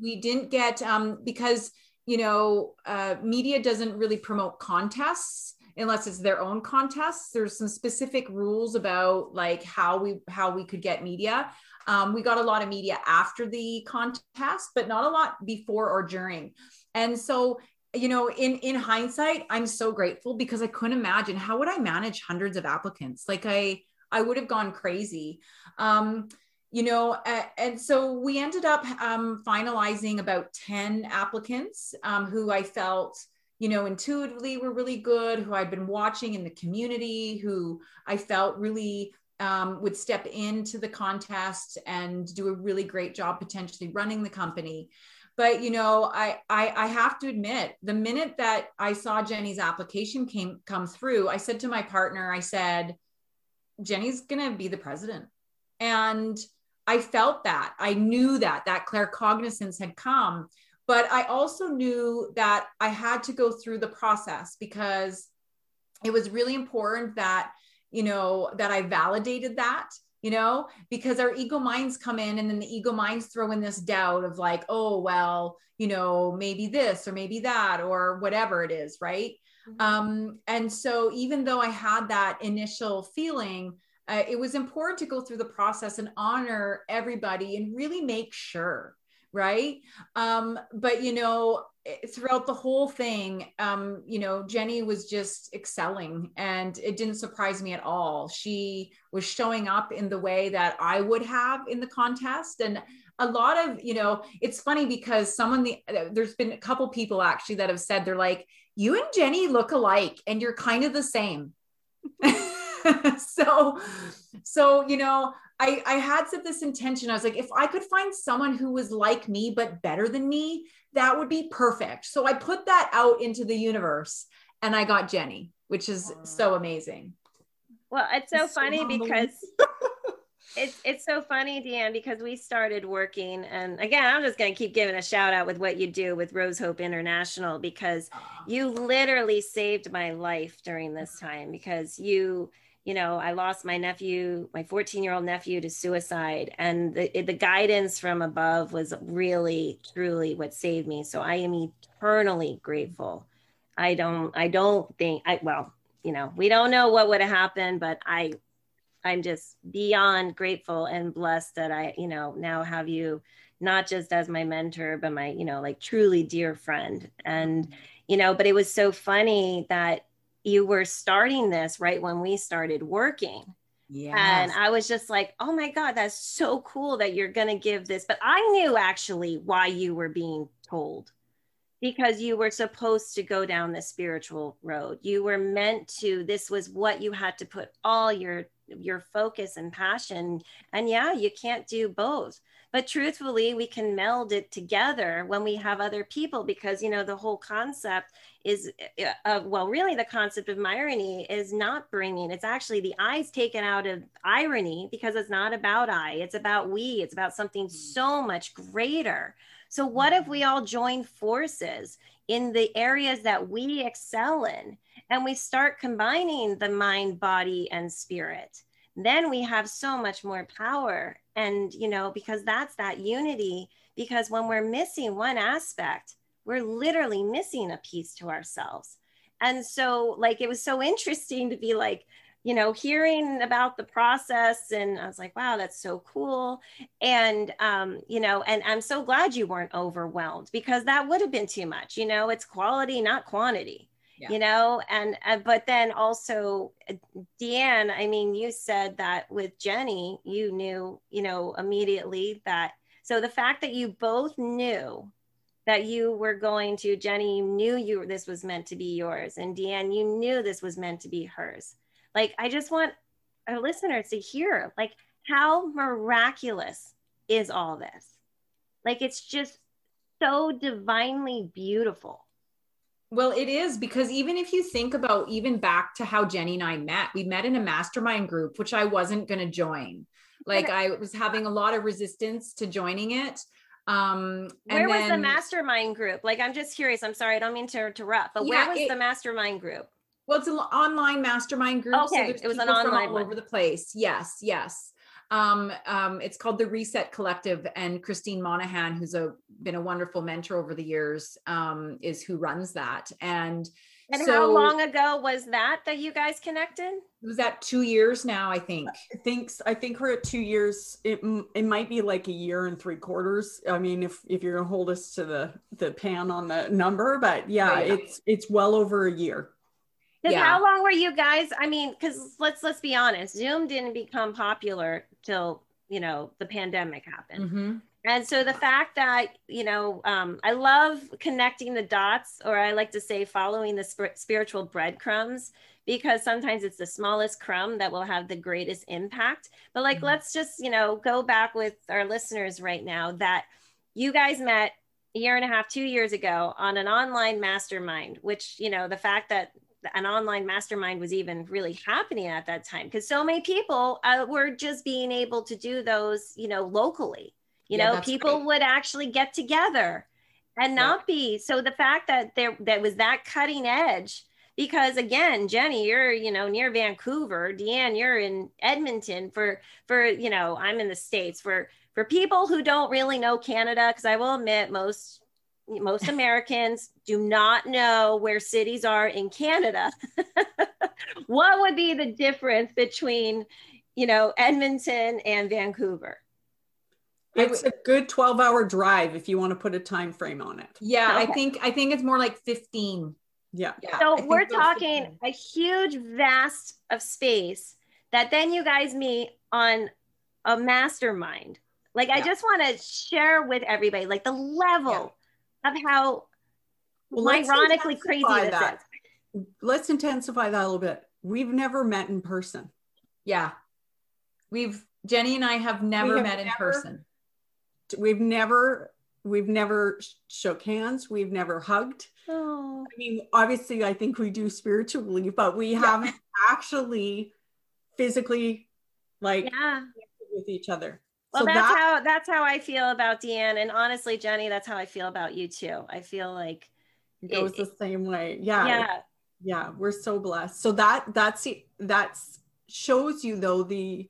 We didn't get, because, you know, media doesn't really promote contests unless it's their own contests. There's some specific rules about like how we could get media. We got a lot of media after the contest, but not a lot before or during. And so, you know, in hindsight, I'm so grateful because I couldn't imagine how would I manage hundreds of applicants. Like I would have gone crazy. You know, and so we ended up finalizing about 10 applicants who I felt, you know, intuitively were really good, who I'd been watching in the community, who I felt really would step into the contest and do a really great job potentially running the company. But, you know, I have to admit, the minute that I saw Jenny's application come through, I said to my partner, I said, Jenny's going to be the president. And I felt that. I knew that claircognizance had come, but I also knew that I had to go through the process because it was really important that, you know, that I validated that. You know, because our ego minds come in and then the ego minds throw in this doubt of like, oh, well, you know, maybe this or maybe that or whatever it is. Right. Mm-hmm. And so even though I had that initial feeling, it was important to go through the process and honor everybody and really make sure. Right. But, you know, throughout the whole thing, you know, Jenny was just excelling and it didn't surprise me at all. She was showing up in the way that I would have in the contest. And a lot of, you know, it's funny because there's been a couple people actually that have said, they're like, you and Jenny look alike and you're kind of the same. So, you know, I had set this intention. I was like, if I could find someone who was like me, but better than me, that would be perfect. So I put that out into the universe and I got Jenny, which is so amazing. Well, it's so funny, Deanne, because we started working, and again, I'm just going to keep giving a shout out with what you do with Rose Hope International, because you literally saved my life during this time, because you know, I lost my nephew, my 14-year-old nephew, to suicide, and the guidance from above was really, truly what saved me. So I am eternally grateful. I don't think, you know, we don't know what would have happened, but I'm just beyond grateful and blessed that I, you know, now have you not just as my mentor, but my, you know, like truly dear friend. And, you know, but it was so funny that you were starting this right when we started working. Yes. And I was just like, oh my God, that's so cool that you're going to give this. But I knew actually why you were being told, because you were supposed to go down the spiritual road. You were meant to, this was what you had to put all your focus and passion. And yeah, you can't do both. But truthfully, we can meld it together when we have other people, because, you know, the whole concept is, really the concept of Myrony is not bringing, it's actually the I's taken out of irony, because it's not about I, it's about we, it's about something so much greater. So what if we all join forces in the areas that we excel in, and we start combining the mind, body, and spirit? Then we have so much more power. And, you know, because that's that unity, because when we're missing one aspect, we're literally missing a piece to ourselves. And so, like, it was so interesting to be like, you know, hearing about the process, and I was like, wow, that's so cool. And, you know, and I'm so glad you weren't overwhelmed, because that would have been too much. You know, it's quality, not quantity. Yeah. You know, and but then also, Deanne, I mean, you said that with Jenny, you knew, you know, immediately that. So the fact that you both knew that you were going to, Jenny, you knew this was meant to be yours, and Deanne, you knew this was meant to be hers. Like, I just want our listeners to hear, like, how miraculous is all this? Like, it's just so divinely beautiful. Well, it is, because even if you think about even back to how Jenny and I met, we met in a mastermind group, which I wasn't going to join. Like, I was having a lot of resistance to joining it. Where was the mastermind group? Like, I'm just curious. I'm sorry. I don't mean to interrupt, but yeah, where was the mastermind group? Well, it's an online mastermind group. Okay. So it was an online all over the place. Yes. Yes. It's called the Reset Collective, and Christine Monahan, who's been a wonderful mentor over the years, is who runs that. And so, how long ago was that you guys connected? Was that 2 years now? I think we're at 2 years. It might be like a year and 3/4. I mean, if you're gonna hold us to the pan on the number, but yeah, right. It's well over a year. Yeah. How long were you guys? I mean, because let's be honest, Zoom didn't become popular till, you know, the pandemic happened. Mm-hmm. And so the fact that, you know, I love connecting the dots, or I like to say following the spiritual breadcrumbs, because sometimes it's the smallest crumb that will have the greatest impact. But like, mm-hmm. Let's just, you know, go back with our listeners right now that you guys met a year and a half, 2 years ago on an online mastermind, which, you know, the fact that an online mastermind was even really happening at that time, because so many people were just being able to do those, you know, locally, you know, people great. Would actually get together and not be. So the fact that that was that cutting edge, because again, Jenny, you're, you know, near Vancouver, Deanne, you're in Edmonton for, you know, I'm in the States for people who don't really know Canada. 'Cause I will admit most Americans do not know where cities are in Canada. What would be the difference between, you know, Edmonton and Vancouver? It's a good 12-hour drive if you want to put a time frame on it. Yeah, okay. I think it's more like 15. Yeah. So we're talking 15. A huge vast of space that then you guys meet on a mastermind. Like, yeah. I just want to share with everybody, like, the level of how ironically crazy this is. Let's intensify that a little bit. We've never met in person. Yeah. Jenny and I have never met in person. We've never shook hands. We've never hugged. Oh. I mean, obviously I think we do spiritually, but we haven't actually physically connected with each other. Well, so that's how I feel about Deanne. And honestly, Jenny, that's how I feel about you too. I feel like it goes the same way. Yeah. Yeah. Yeah. We're so blessed. So that shows you though, that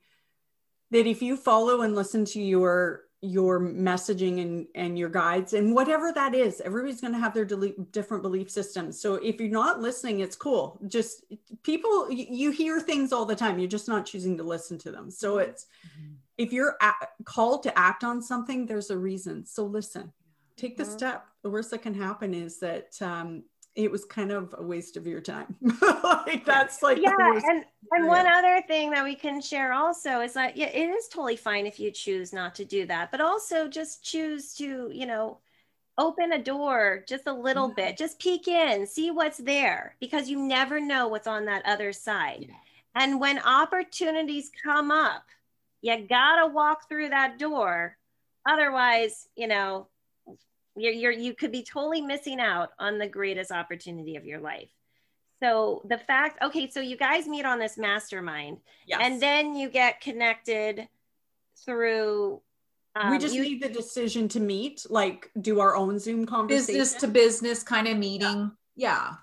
if you follow and listen to your messaging and your guides and whatever that is, everybody's going to have their different belief systems. So if you're not listening, it's cool. Just people, you hear things all the time. You're just not choosing to listen to them. So it's, mm-hmm. If you're called to act on something, there's a reason. So listen, take the step. The worst that can happen is that it was kind of a waste of your time. Like, that's like, yeah. And one other thing that we can share also is that it is totally fine if you choose not to do that, but also just choose to, you know, open a door just a little bit, just peek in, see what's there, because you never know what's on that other side. Yeah. And when opportunities come up, you gotta walk through that door. Otherwise, you know, you could be totally missing out on the greatest opportunity of your life. So the fact, okay, so you guys meet on this mastermind and then you get connected through We just need the decision to meet, like do our own Zoom conversation. Business to business kind of meeting. Yeah.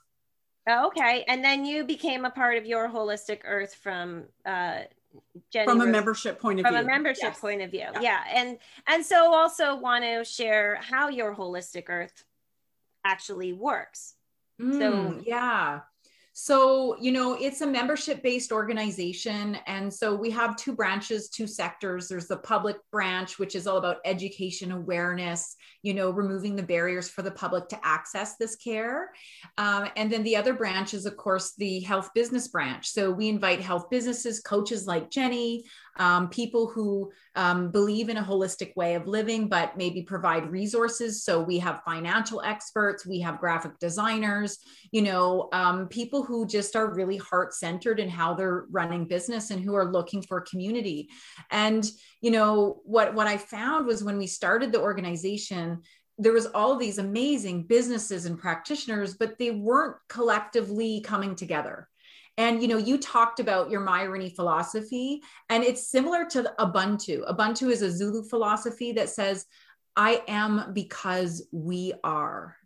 Oh, okay. And then you became a part of Your Holistic Earth from Jenny Rice, membership point of view. From a membership point of view. Yeah. And so also want to share how Your Holistic Earth actually works. So, you know, it's a membership-based organization. And so we have two branches, two sectors. There's the public branch, which is all about education, awareness, you know, removing the barriers for the public to access this care. And then the other branch is, of course, the health business branch. So we invite health businesses, coaches like Jenny, people who believe in a holistic way of living, but maybe provide resources. So we have financial experts, we have graphic designers, you know, people who just are really heart-centered in how they're running business and who are looking for community. And, you know, what I found was when we started the organization, there was all these amazing businesses and practitioners, but they weren't collectively coming together. And, you know, you talked about your Myrony philosophy, and it's similar to the Ubuntu. Ubuntu is a Zulu philosophy that says, I am because we are.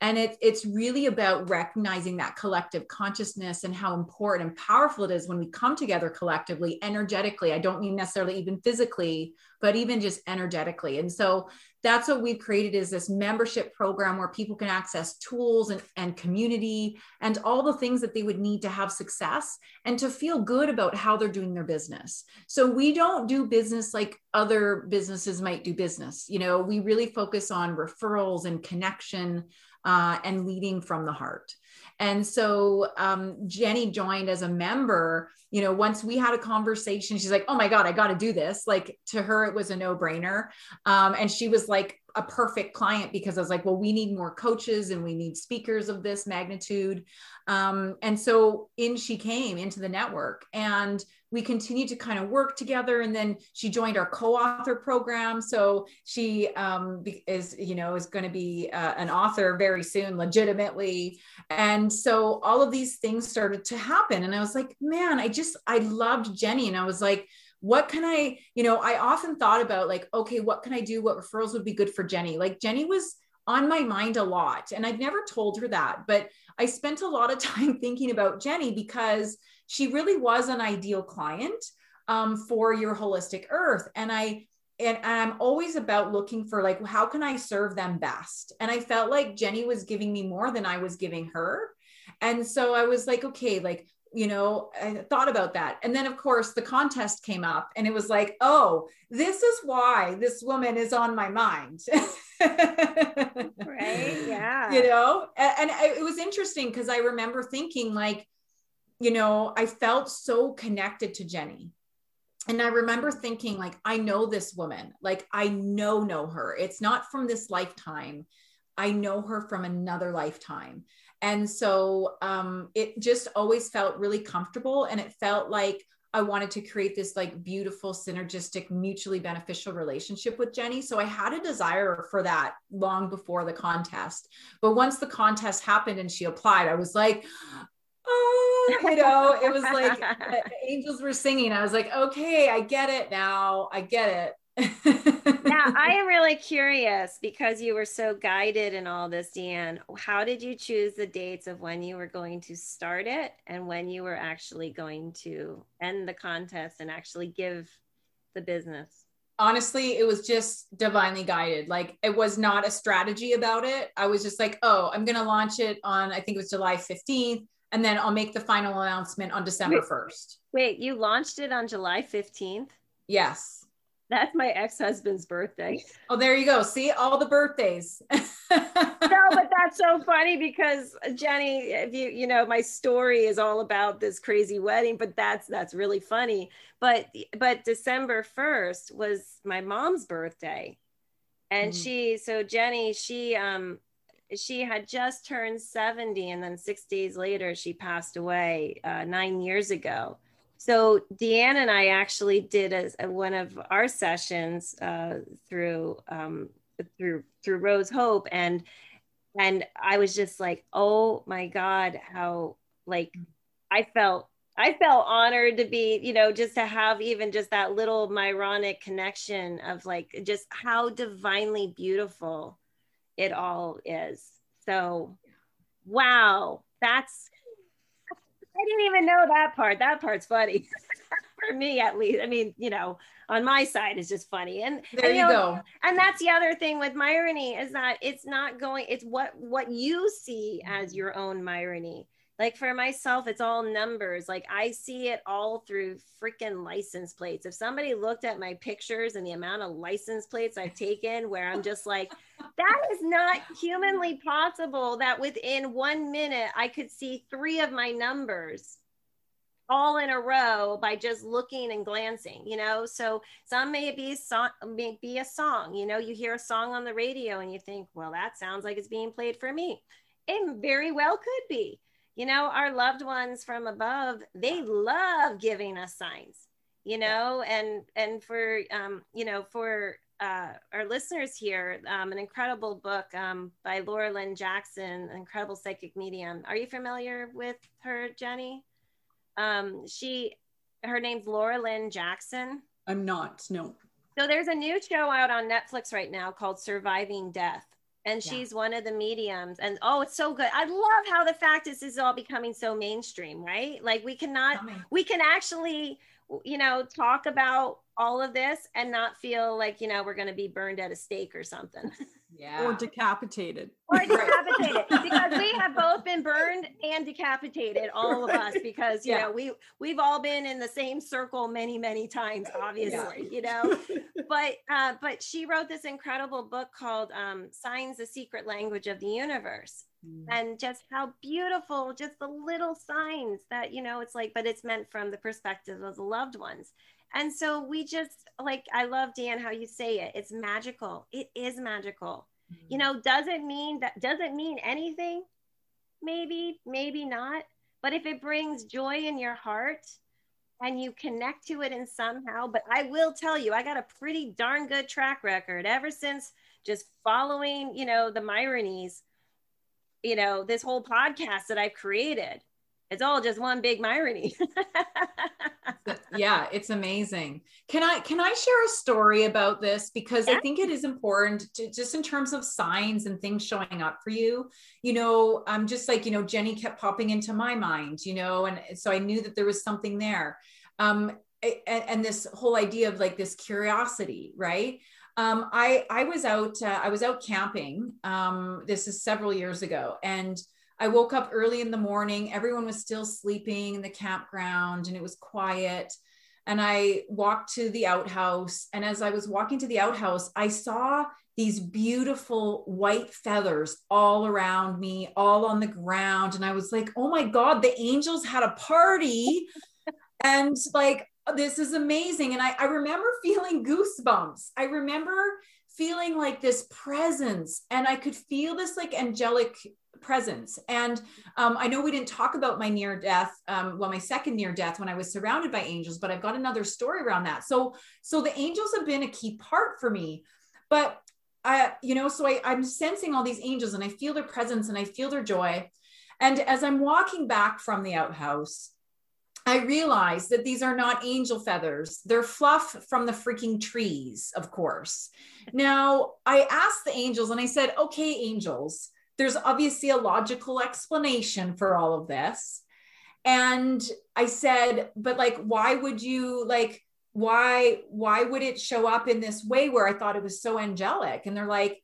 And it's really about recognizing that collective consciousness and how important and powerful it is when we come together collectively, energetically. I don't mean necessarily even physically, but even just energetically. And so that's what we've created, is this membership program where people can access tools and community and all the things that they would need to have success and to feel good about how they're doing their business. So we don't do business like other businesses might do business. You know, we really focus on referrals and connection, and leading from the heart. And so Jenny joined as a member. You know, once we had a conversation, she's like, oh my God, I got to do this. Like, to her, it was a no brainer. And she was like a perfect client, because I was like, well, we need more coaches and we need speakers of this magnitude. And so in she came into the network, and we continued to kind of work together. And then she joined our co-author program. So she is going to be an author very soon, legitimately. And so all of these things started to happen. And I was like, man, I loved Jenny. And I was like, what can I, you know, I often thought about like, okay, what can I do? What referrals would be good for Jenny? Like, Jenny was on my mind a lot. And I've never told her that, but I spent a lot of time thinking about Jenny, because she really was an ideal client for Your Holistic Earth. And I'm always about looking for like, how can I serve them best? And I felt like Jenny was giving me more than I was giving her. And so I was like, okay, like, you know, I thought about that. And then of course the contest came up, and it was like, oh, this is why this woman is on my mind. Right. Yeah. You know, and it was interesting, because I remember thinking like, you know, I felt so connected to Jenny. And I remember thinking like, I know this woman, like I know her. It's not from this lifetime. I know her from another lifetime. And so it just always felt really comfortable. And it felt like I wanted to create this like beautiful, synergistic, mutually beneficial relationship with Jenny. So I had a desire for that long before the contest. But once the contest happened and she applied, I was like, oh, you know, it was like angels were singing. I was like, okay, I get it now. I get it. Now, I am really curious, because you were so guided in all this, Deanne, how did you choose the dates of when you were going to start it and when you were actually going to end the contest and actually give the business? Honestly, it was just divinely guided. Like, it was not a strategy about it. I was just like, oh, I'm going to launch it on, I think it was July 15th. And then I'll make the final announcement on December 1st. Wait, you launched it on July 15th? Yes. That's my ex-husband's birthday. Oh, there you go. See, all the birthdays. No, but that's so funny, because Jenny, if you know, my story is all about this crazy wedding, but that's really funny. But December 1st was my mom's birthday. And Jenny, she had just turned 70, and then 6 days later, she passed away 9 years ago. So Deanne and I actually did one of our sessions through Rose Hope, and I was just like, oh my God, how, like, I felt I felt honored to be, you know, just to have even just that little Myronic connection of like just how divinely beautiful it all is. So, wow, that's, I didn't even know that part. That part's funny for me, at least. I mean, you know, on my side it's just funny. And there you go. And that's the other thing with Myrony is that it's not going, it's what you see as your own Myrony. Like for myself, it's all numbers. Like I see it all through freaking license plates. If somebody looked at my pictures and the amount of license plates I've taken where I'm just like, that is not humanly possible that within 1 minute I could see three of my numbers all in a row by just looking and glancing, you know? So some may be a song, you know, you hear a song on the radio and you think, well, that sounds like it's being played for me. It very well could be. You know, our loved ones from above, they love giving us signs, you know, and for, you know, for our listeners here, an incredible book by Laura Lynn Jackson, an incredible psychic medium. Are you familiar with her, Jenny? Her name's Laura Lynn Jackson. I'm not, no. So there's a new show out on Netflix right now called Surviving Death. And she's one of the mediums, and oh, it's so good. I love how the fact is this is all becoming so mainstream, right? Like we can actually, you know, talk about all of this and not feel like, you know, we're going to be burned at a stake or something. Yeah. Or decapitated. Or decapitated. Because we have both been burned and decapitated, all of us, because, you know, we've all been in the same circle many, many times, obviously, you know, but she wrote this incredible book called Signs the Secret Language of the Universe. And just how beautiful, just the little signs that, you know, it's like, but it's meant from the perspective of the loved ones. And so we just like, I love, Deanne, how you say it. It's magical. It is magical. Mm-hmm. You know, doesn't mean anything. Maybe not. But if it brings joy in your heart and you connect to it in somehow, but I will tell you, I got a pretty darn good track record ever since just following, you know, the Myronies, you know, this whole podcast that I've created. It's all just one big Myrony. Yeah, it's amazing. Can I share a story about this? Because I think it is important to, just in terms of signs and things showing up for you, you know, I'm just like, you know, Jenny kept popping into my mind, you know, and so I knew that there was something there. And this whole idea of like this curiosity, right? I was out camping. This is several years ago, and I woke up early in the morning. Everyone was still sleeping in the campground and it was quiet. And I walked to the outhouse. And as I was walking to the outhouse, I saw these beautiful white feathers all around me, all on the ground. And I was like, oh my God, the angels had a party. And like, this is amazing. And I remember feeling goosebumps. I remember feeling like this presence, and I could feel this like angelic presence. And I know we didn't talk about my near death, my second near death when I was surrounded by angels, but I've got another story around that. So the angels have been a key part for me, but I'm sensing all these angels and I feel their presence and I feel their joy. And as I'm walking back from the outhouse, I realized that these are not angel feathers. They're fluff from the freaking trees, of course. Now, I asked the angels and I said, okay, angels, there's obviously a logical explanation for all of this. And I said, but like, why would it show up in this way where I thought it was so angelic? And they're like,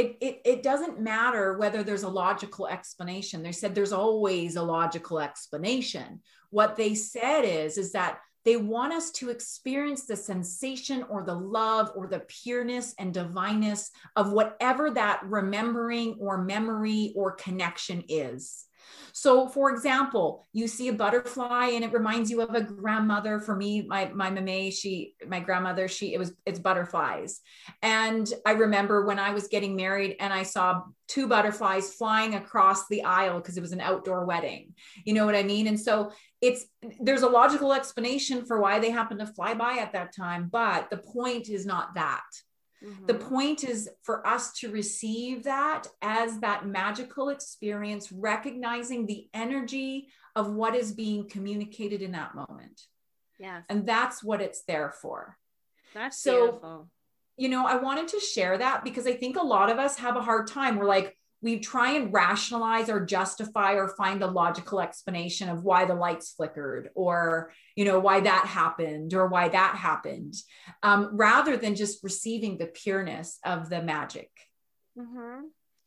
it doesn't matter whether there's a logical explanation. They said, there's always a logical explanation. What they said is that they want us to experience the sensation or the love or the pureness and divineness of whatever that remembering or memory or connection is. So for example, you see a butterfly and it reminds you of a grandmother. For me, my grandmother, it's butterflies. And I remember when I was getting married and I saw two butterflies flying across the aisle because it was an outdoor wedding. You know what I mean? And so there's a logical explanation for why they happened to fly by at that time, but the point is not that. Mm-hmm. The point is for us to receive that as that magical experience, recognizing the energy of what is being communicated in that moment. Yes. And that's what it's there for. That's so beautiful. You know, I wanted to share that because I think a lot of us have a hard time. We're like, we try and rationalize or justify or find a logical explanation of why the lights flickered or, you know, why that happened or why that happened, rather than just receiving the pureness of the magic. Mm-hmm.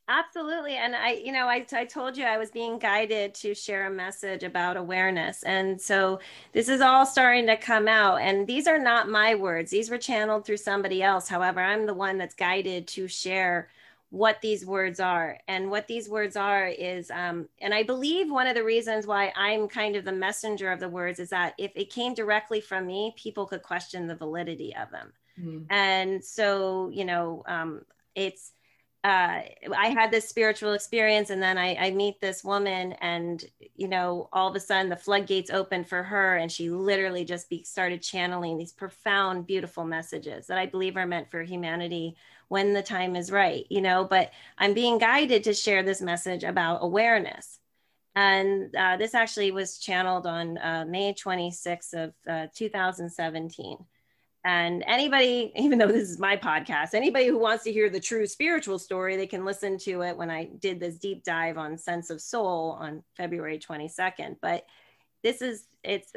Absolutely. And I told you I was being guided to share a message about awareness. And so this is all starting to come out. And these are not my words. These were channeled through somebody else. However, I'm the one that's guided to share what these words are. And what these words are is, and I believe one of the reasons why I'm kind of the messenger of the words is that if it came directly from me, people could question the validity of them. Mm. And so, it's, I had this spiritual experience, and then I meet this woman, and all of a sudden the floodgates open for her, and she literally just started channeling these profound, beautiful messages that I believe are meant for humanity when the time is right, but I'm being guided to share this message about awareness. And this actually was channeled on May 26th of 2017. And anybody, even though this is my podcast, anybody who wants to hear the true spiritual story, they can listen to it when I did this deep dive on Sense of Soul on February 22nd. But it's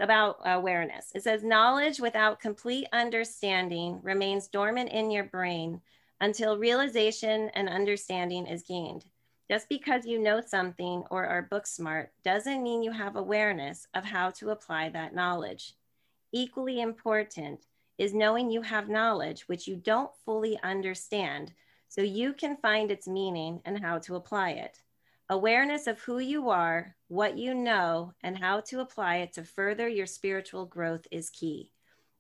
about awareness. It says, knowledge without complete understanding remains dormant in your brain until realization and understanding is gained. Just because you know something or are book smart doesn't mean you have awareness of how to apply that knowledge. Equally important is knowing you have knowledge which you don't fully understand, so you can find its meaning and how to apply it. Awareness of who you are, what you know, and how to apply it to further your spiritual growth is key.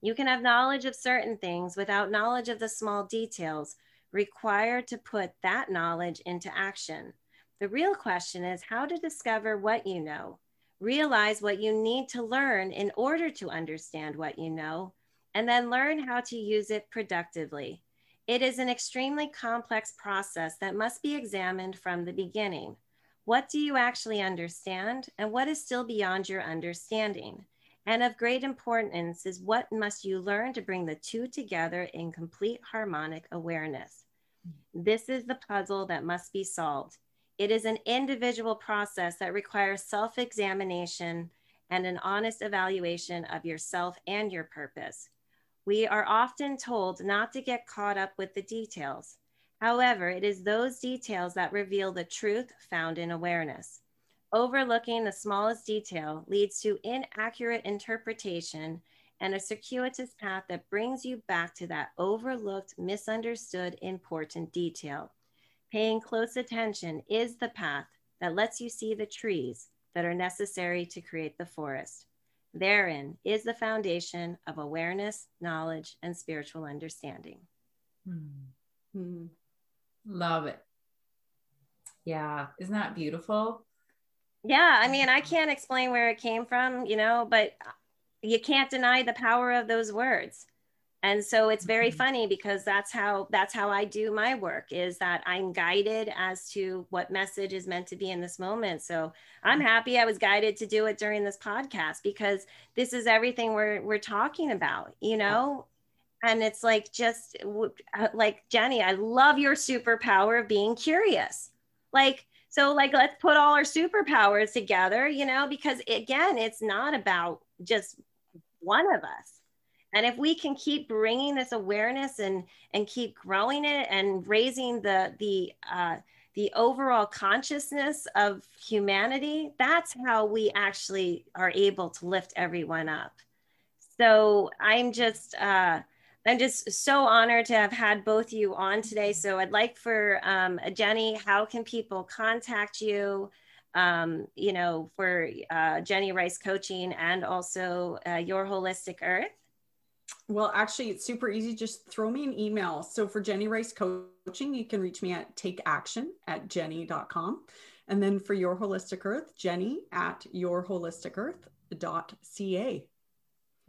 You can have knowledge of certain things without knowledge of the small details required to put that knowledge into action. The real question is how to discover what you know, realize what you need to learn in order to understand what you know, and then learn how to use it productively. It is an extremely complex process that must be examined from the beginning. What do you actually understand, and what is still beyond your understanding? And of great importance is what must you learn to bring the two together in complete harmonic awareness. This is the puzzle that must be solved. It is an individual process that requires self-examination and an honest evaluation of yourself and your purpose. We are often told not to get caught up with the details. However, it is those details that reveal the truth found in awareness. Overlooking the smallest detail leads to inaccurate interpretation and a circuitous path that brings you back to that overlooked, misunderstood, important detail. Paying close attention is the path that lets you see the trees that are necessary to create the forest. Therein is the foundation of awareness, knowledge, and spiritual understanding. Mm-hmm. Love it. Yeah. Isn't that beautiful? Yeah. I mean, I can't explain where it came from, but you can't deny the power of those words. And so it's very funny because that's how I do my work, is that I'm guided as to what message is meant to be in this moment. So I'm happy I was guided to do it during this podcast, because this is everything we're talking about, And it's like, just like, Jenny, I love your superpower of being curious. So let's put all our superpowers together, because again, it's not about just one of us. And if we can keep bringing this awareness and keep growing it and raising the overall consciousness of humanity, that's how we actually are able to lift everyone up. So I'm just so honored to have had both of you on today. So I'd like for Jenny, how can people contact you? For Jenny Rice Coaching and also Your Holistic Earth. Well, actually, it's super easy. Just throw me an email. So for Jenny Rice Coaching, you can reach me at takeaction@jenny.com. And then for Your Holistic Earth, jenny@yourholisticearth.ca.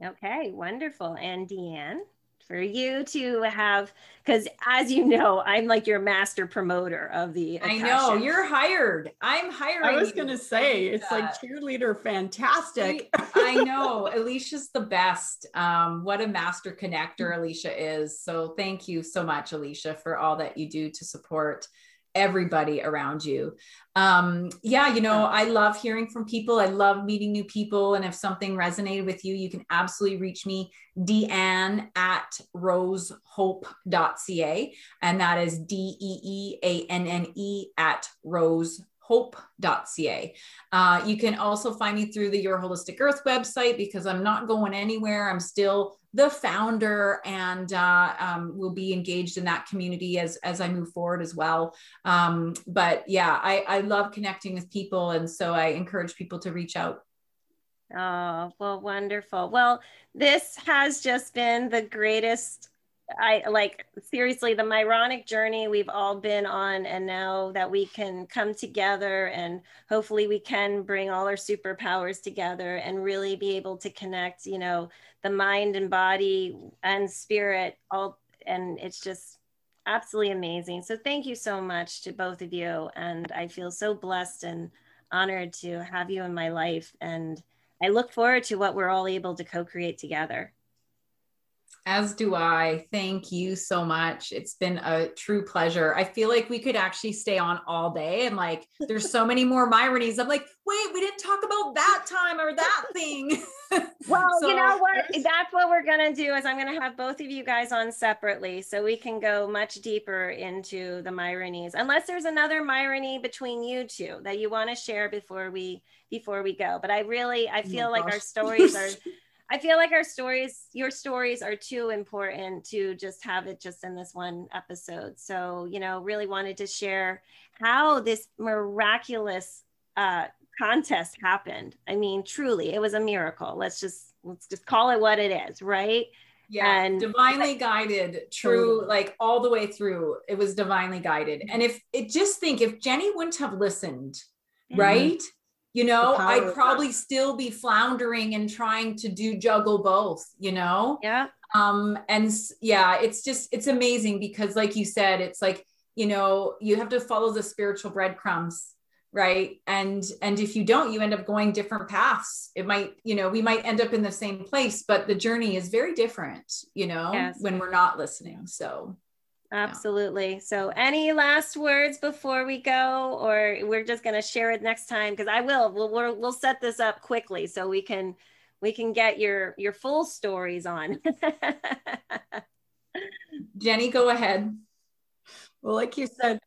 Okay, wonderful. And Deanne? for you to have, because as you know, I'm like your master promoter of the Akashic. I know, you're hired. I'm hiring. I was going to say, it's like cheerleader, fantastic. I know, Alicia's the best. What a master connector Alicia is. So thank you so much, Alicia, for all that you do to support everybody around you. Yeah, you know, I love hearing from people. I love meeting new people. And if something resonated with you, you can absolutely reach me, deanne@rosehope.ca. And that is DEEANNE@rosehope.ca. You can also find me through the Your Holistic Earth website, because I'm not going anywhere. I'm still the founder, and will be engaged in that community as I move forward as well. But yeah, I love connecting with people. And so I encourage people to reach out. Oh, well, wonderful. Well, this has just been the greatest, seriously, the Myronic journey we've all been on, and now that we can come together and hopefully we can bring all our superpowers together and really be able to connect, you know, the mind and body and spirit all, and it's just absolutely amazing. So thank you so much to both of you. And I feel so blessed and honored to have you in my life. And I look forward to what we're all able to co-create together. As do I. Thank you so much. It's been a true pleasure. I feel like we could actually stay on all day, and like, there's so many more Myronies. I'm like, wait, we didn't talk about that time or that thing. Well, so, you know what? That's what we're going to do, is I'm going to have both of you guys on separately so we can go much deeper into the Myronies, unless there's another Myrony between you two that you want to share before we go. But I feel like our stories are... I feel like your stories are too important to just have it just in this one episode. So, you know, really wanted to share how this miraculous contest happened. I mean, truly, it was a miracle. Let's just call it what it is, right? Yeah, and divinely guided, true, like all the way through. It was divinely guided. And if Jenny wouldn't have listened, mm-hmm. right? You know, I'd probably still be floundering and trying to juggle both, you know? Yeah. And yeah, it's amazing, because like you said, it's like, you know, you have to follow the spiritual breadcrumbs, right? And if you don't, you end up going different paths. It might, you know, we might end up in the same place, but the journey is very different, you know, yes. when we're not listening. So absolutely. So any last words before we go, or we're just going to share it next time? Because we'll set this up quickly so we can get your full stories on. Jenny, go ahead. Well, like you said,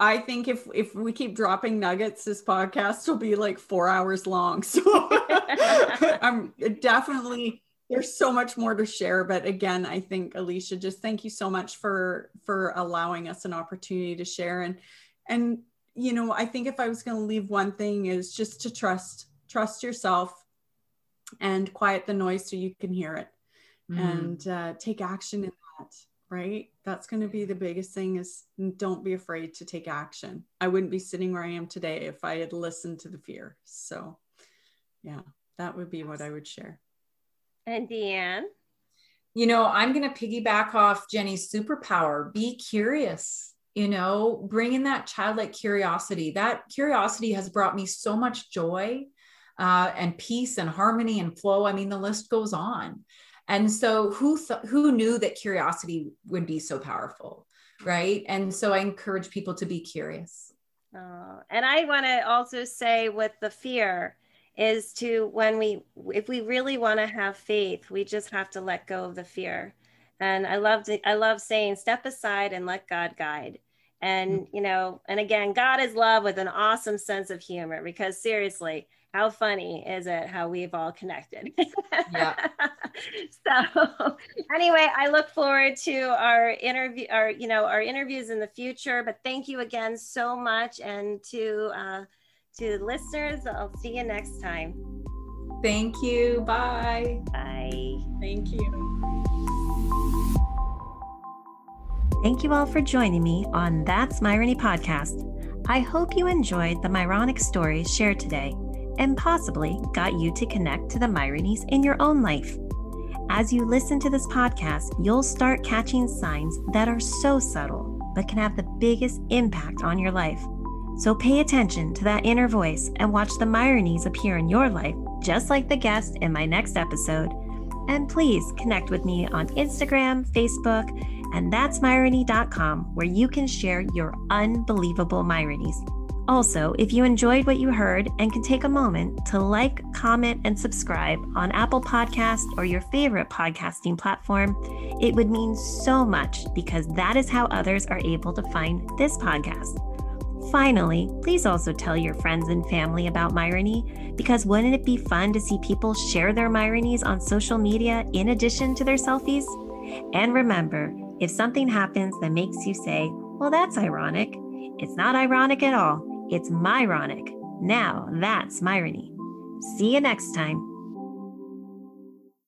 I think if we keep dropping nuggets, this podcast will be like 4 hours long. So I'm definitely... There's so much more to share. But again, I think, Alicia, just thank you so much for allowing us an opportunity to share. And, you know, I think if I was going to leave one thing, is just to trust yourself and quiet the noise so you can hear it, and take action in that, right? That's going to be the biggest thing, is don't be afraid to take action. I wouldn't be sitting where I am today if I had listened to the fear. So yeah, that would be what I would share. And Deanne? You know, I'm going to piggyback off Jenny's superpower. Be curious, you know, bring in that childlike curiosity. That curiosity has brought me so much joy and peace and harmony and flow. I mean, the list goes on. And so who knew that curiosity would be so powerful, right? And so I encourage people to be curious. And I want to also say, with the fear, is to, if we really want to have faith, we just have to let go of the fear. And I love saying, step aside and let God guide. And, you know, and again, God is love with an awesome sense of humor, because seriously, how funny is it how we've all connected? Yeah. So anyway, I look forward to our interviews in the future, but thank you again so much. And to the listeners, I'll see you next time. Thank you. Bye. Bye. Thank you. Thank you all for joining me on That's Myrony Podcast. I hope you enjoyed the Myronic stories shared today, and possibly got you to connect to the Myronies in your own life. As you listen to this podcast, you'll start catching signs that are so subtle, but can have the biggest impact on your life. So pay attention to that inner voice and watch the Myronies appear in your life, just like the guest in my next episode. And please connect with me on Instagram, Facebook, and thatsmyrony.com, where you can share your unbelievable Myronies. Also, if you enjoyed what you heard and can take a moment to like, comment, and subscribe on Apple Podcasts or your favorite podcasting platform, it would mean so much because that is how others are able to find this podcast. Finally, please also tell your friends and family about Myrony, because wouldn't it be fun to see people share their Myronies on social media in addition to their selfies? And remember, if something happens that makes you say, well, that's ironic, it's not ironic at all. It's Myronic. Now that's Myrony. See you next time.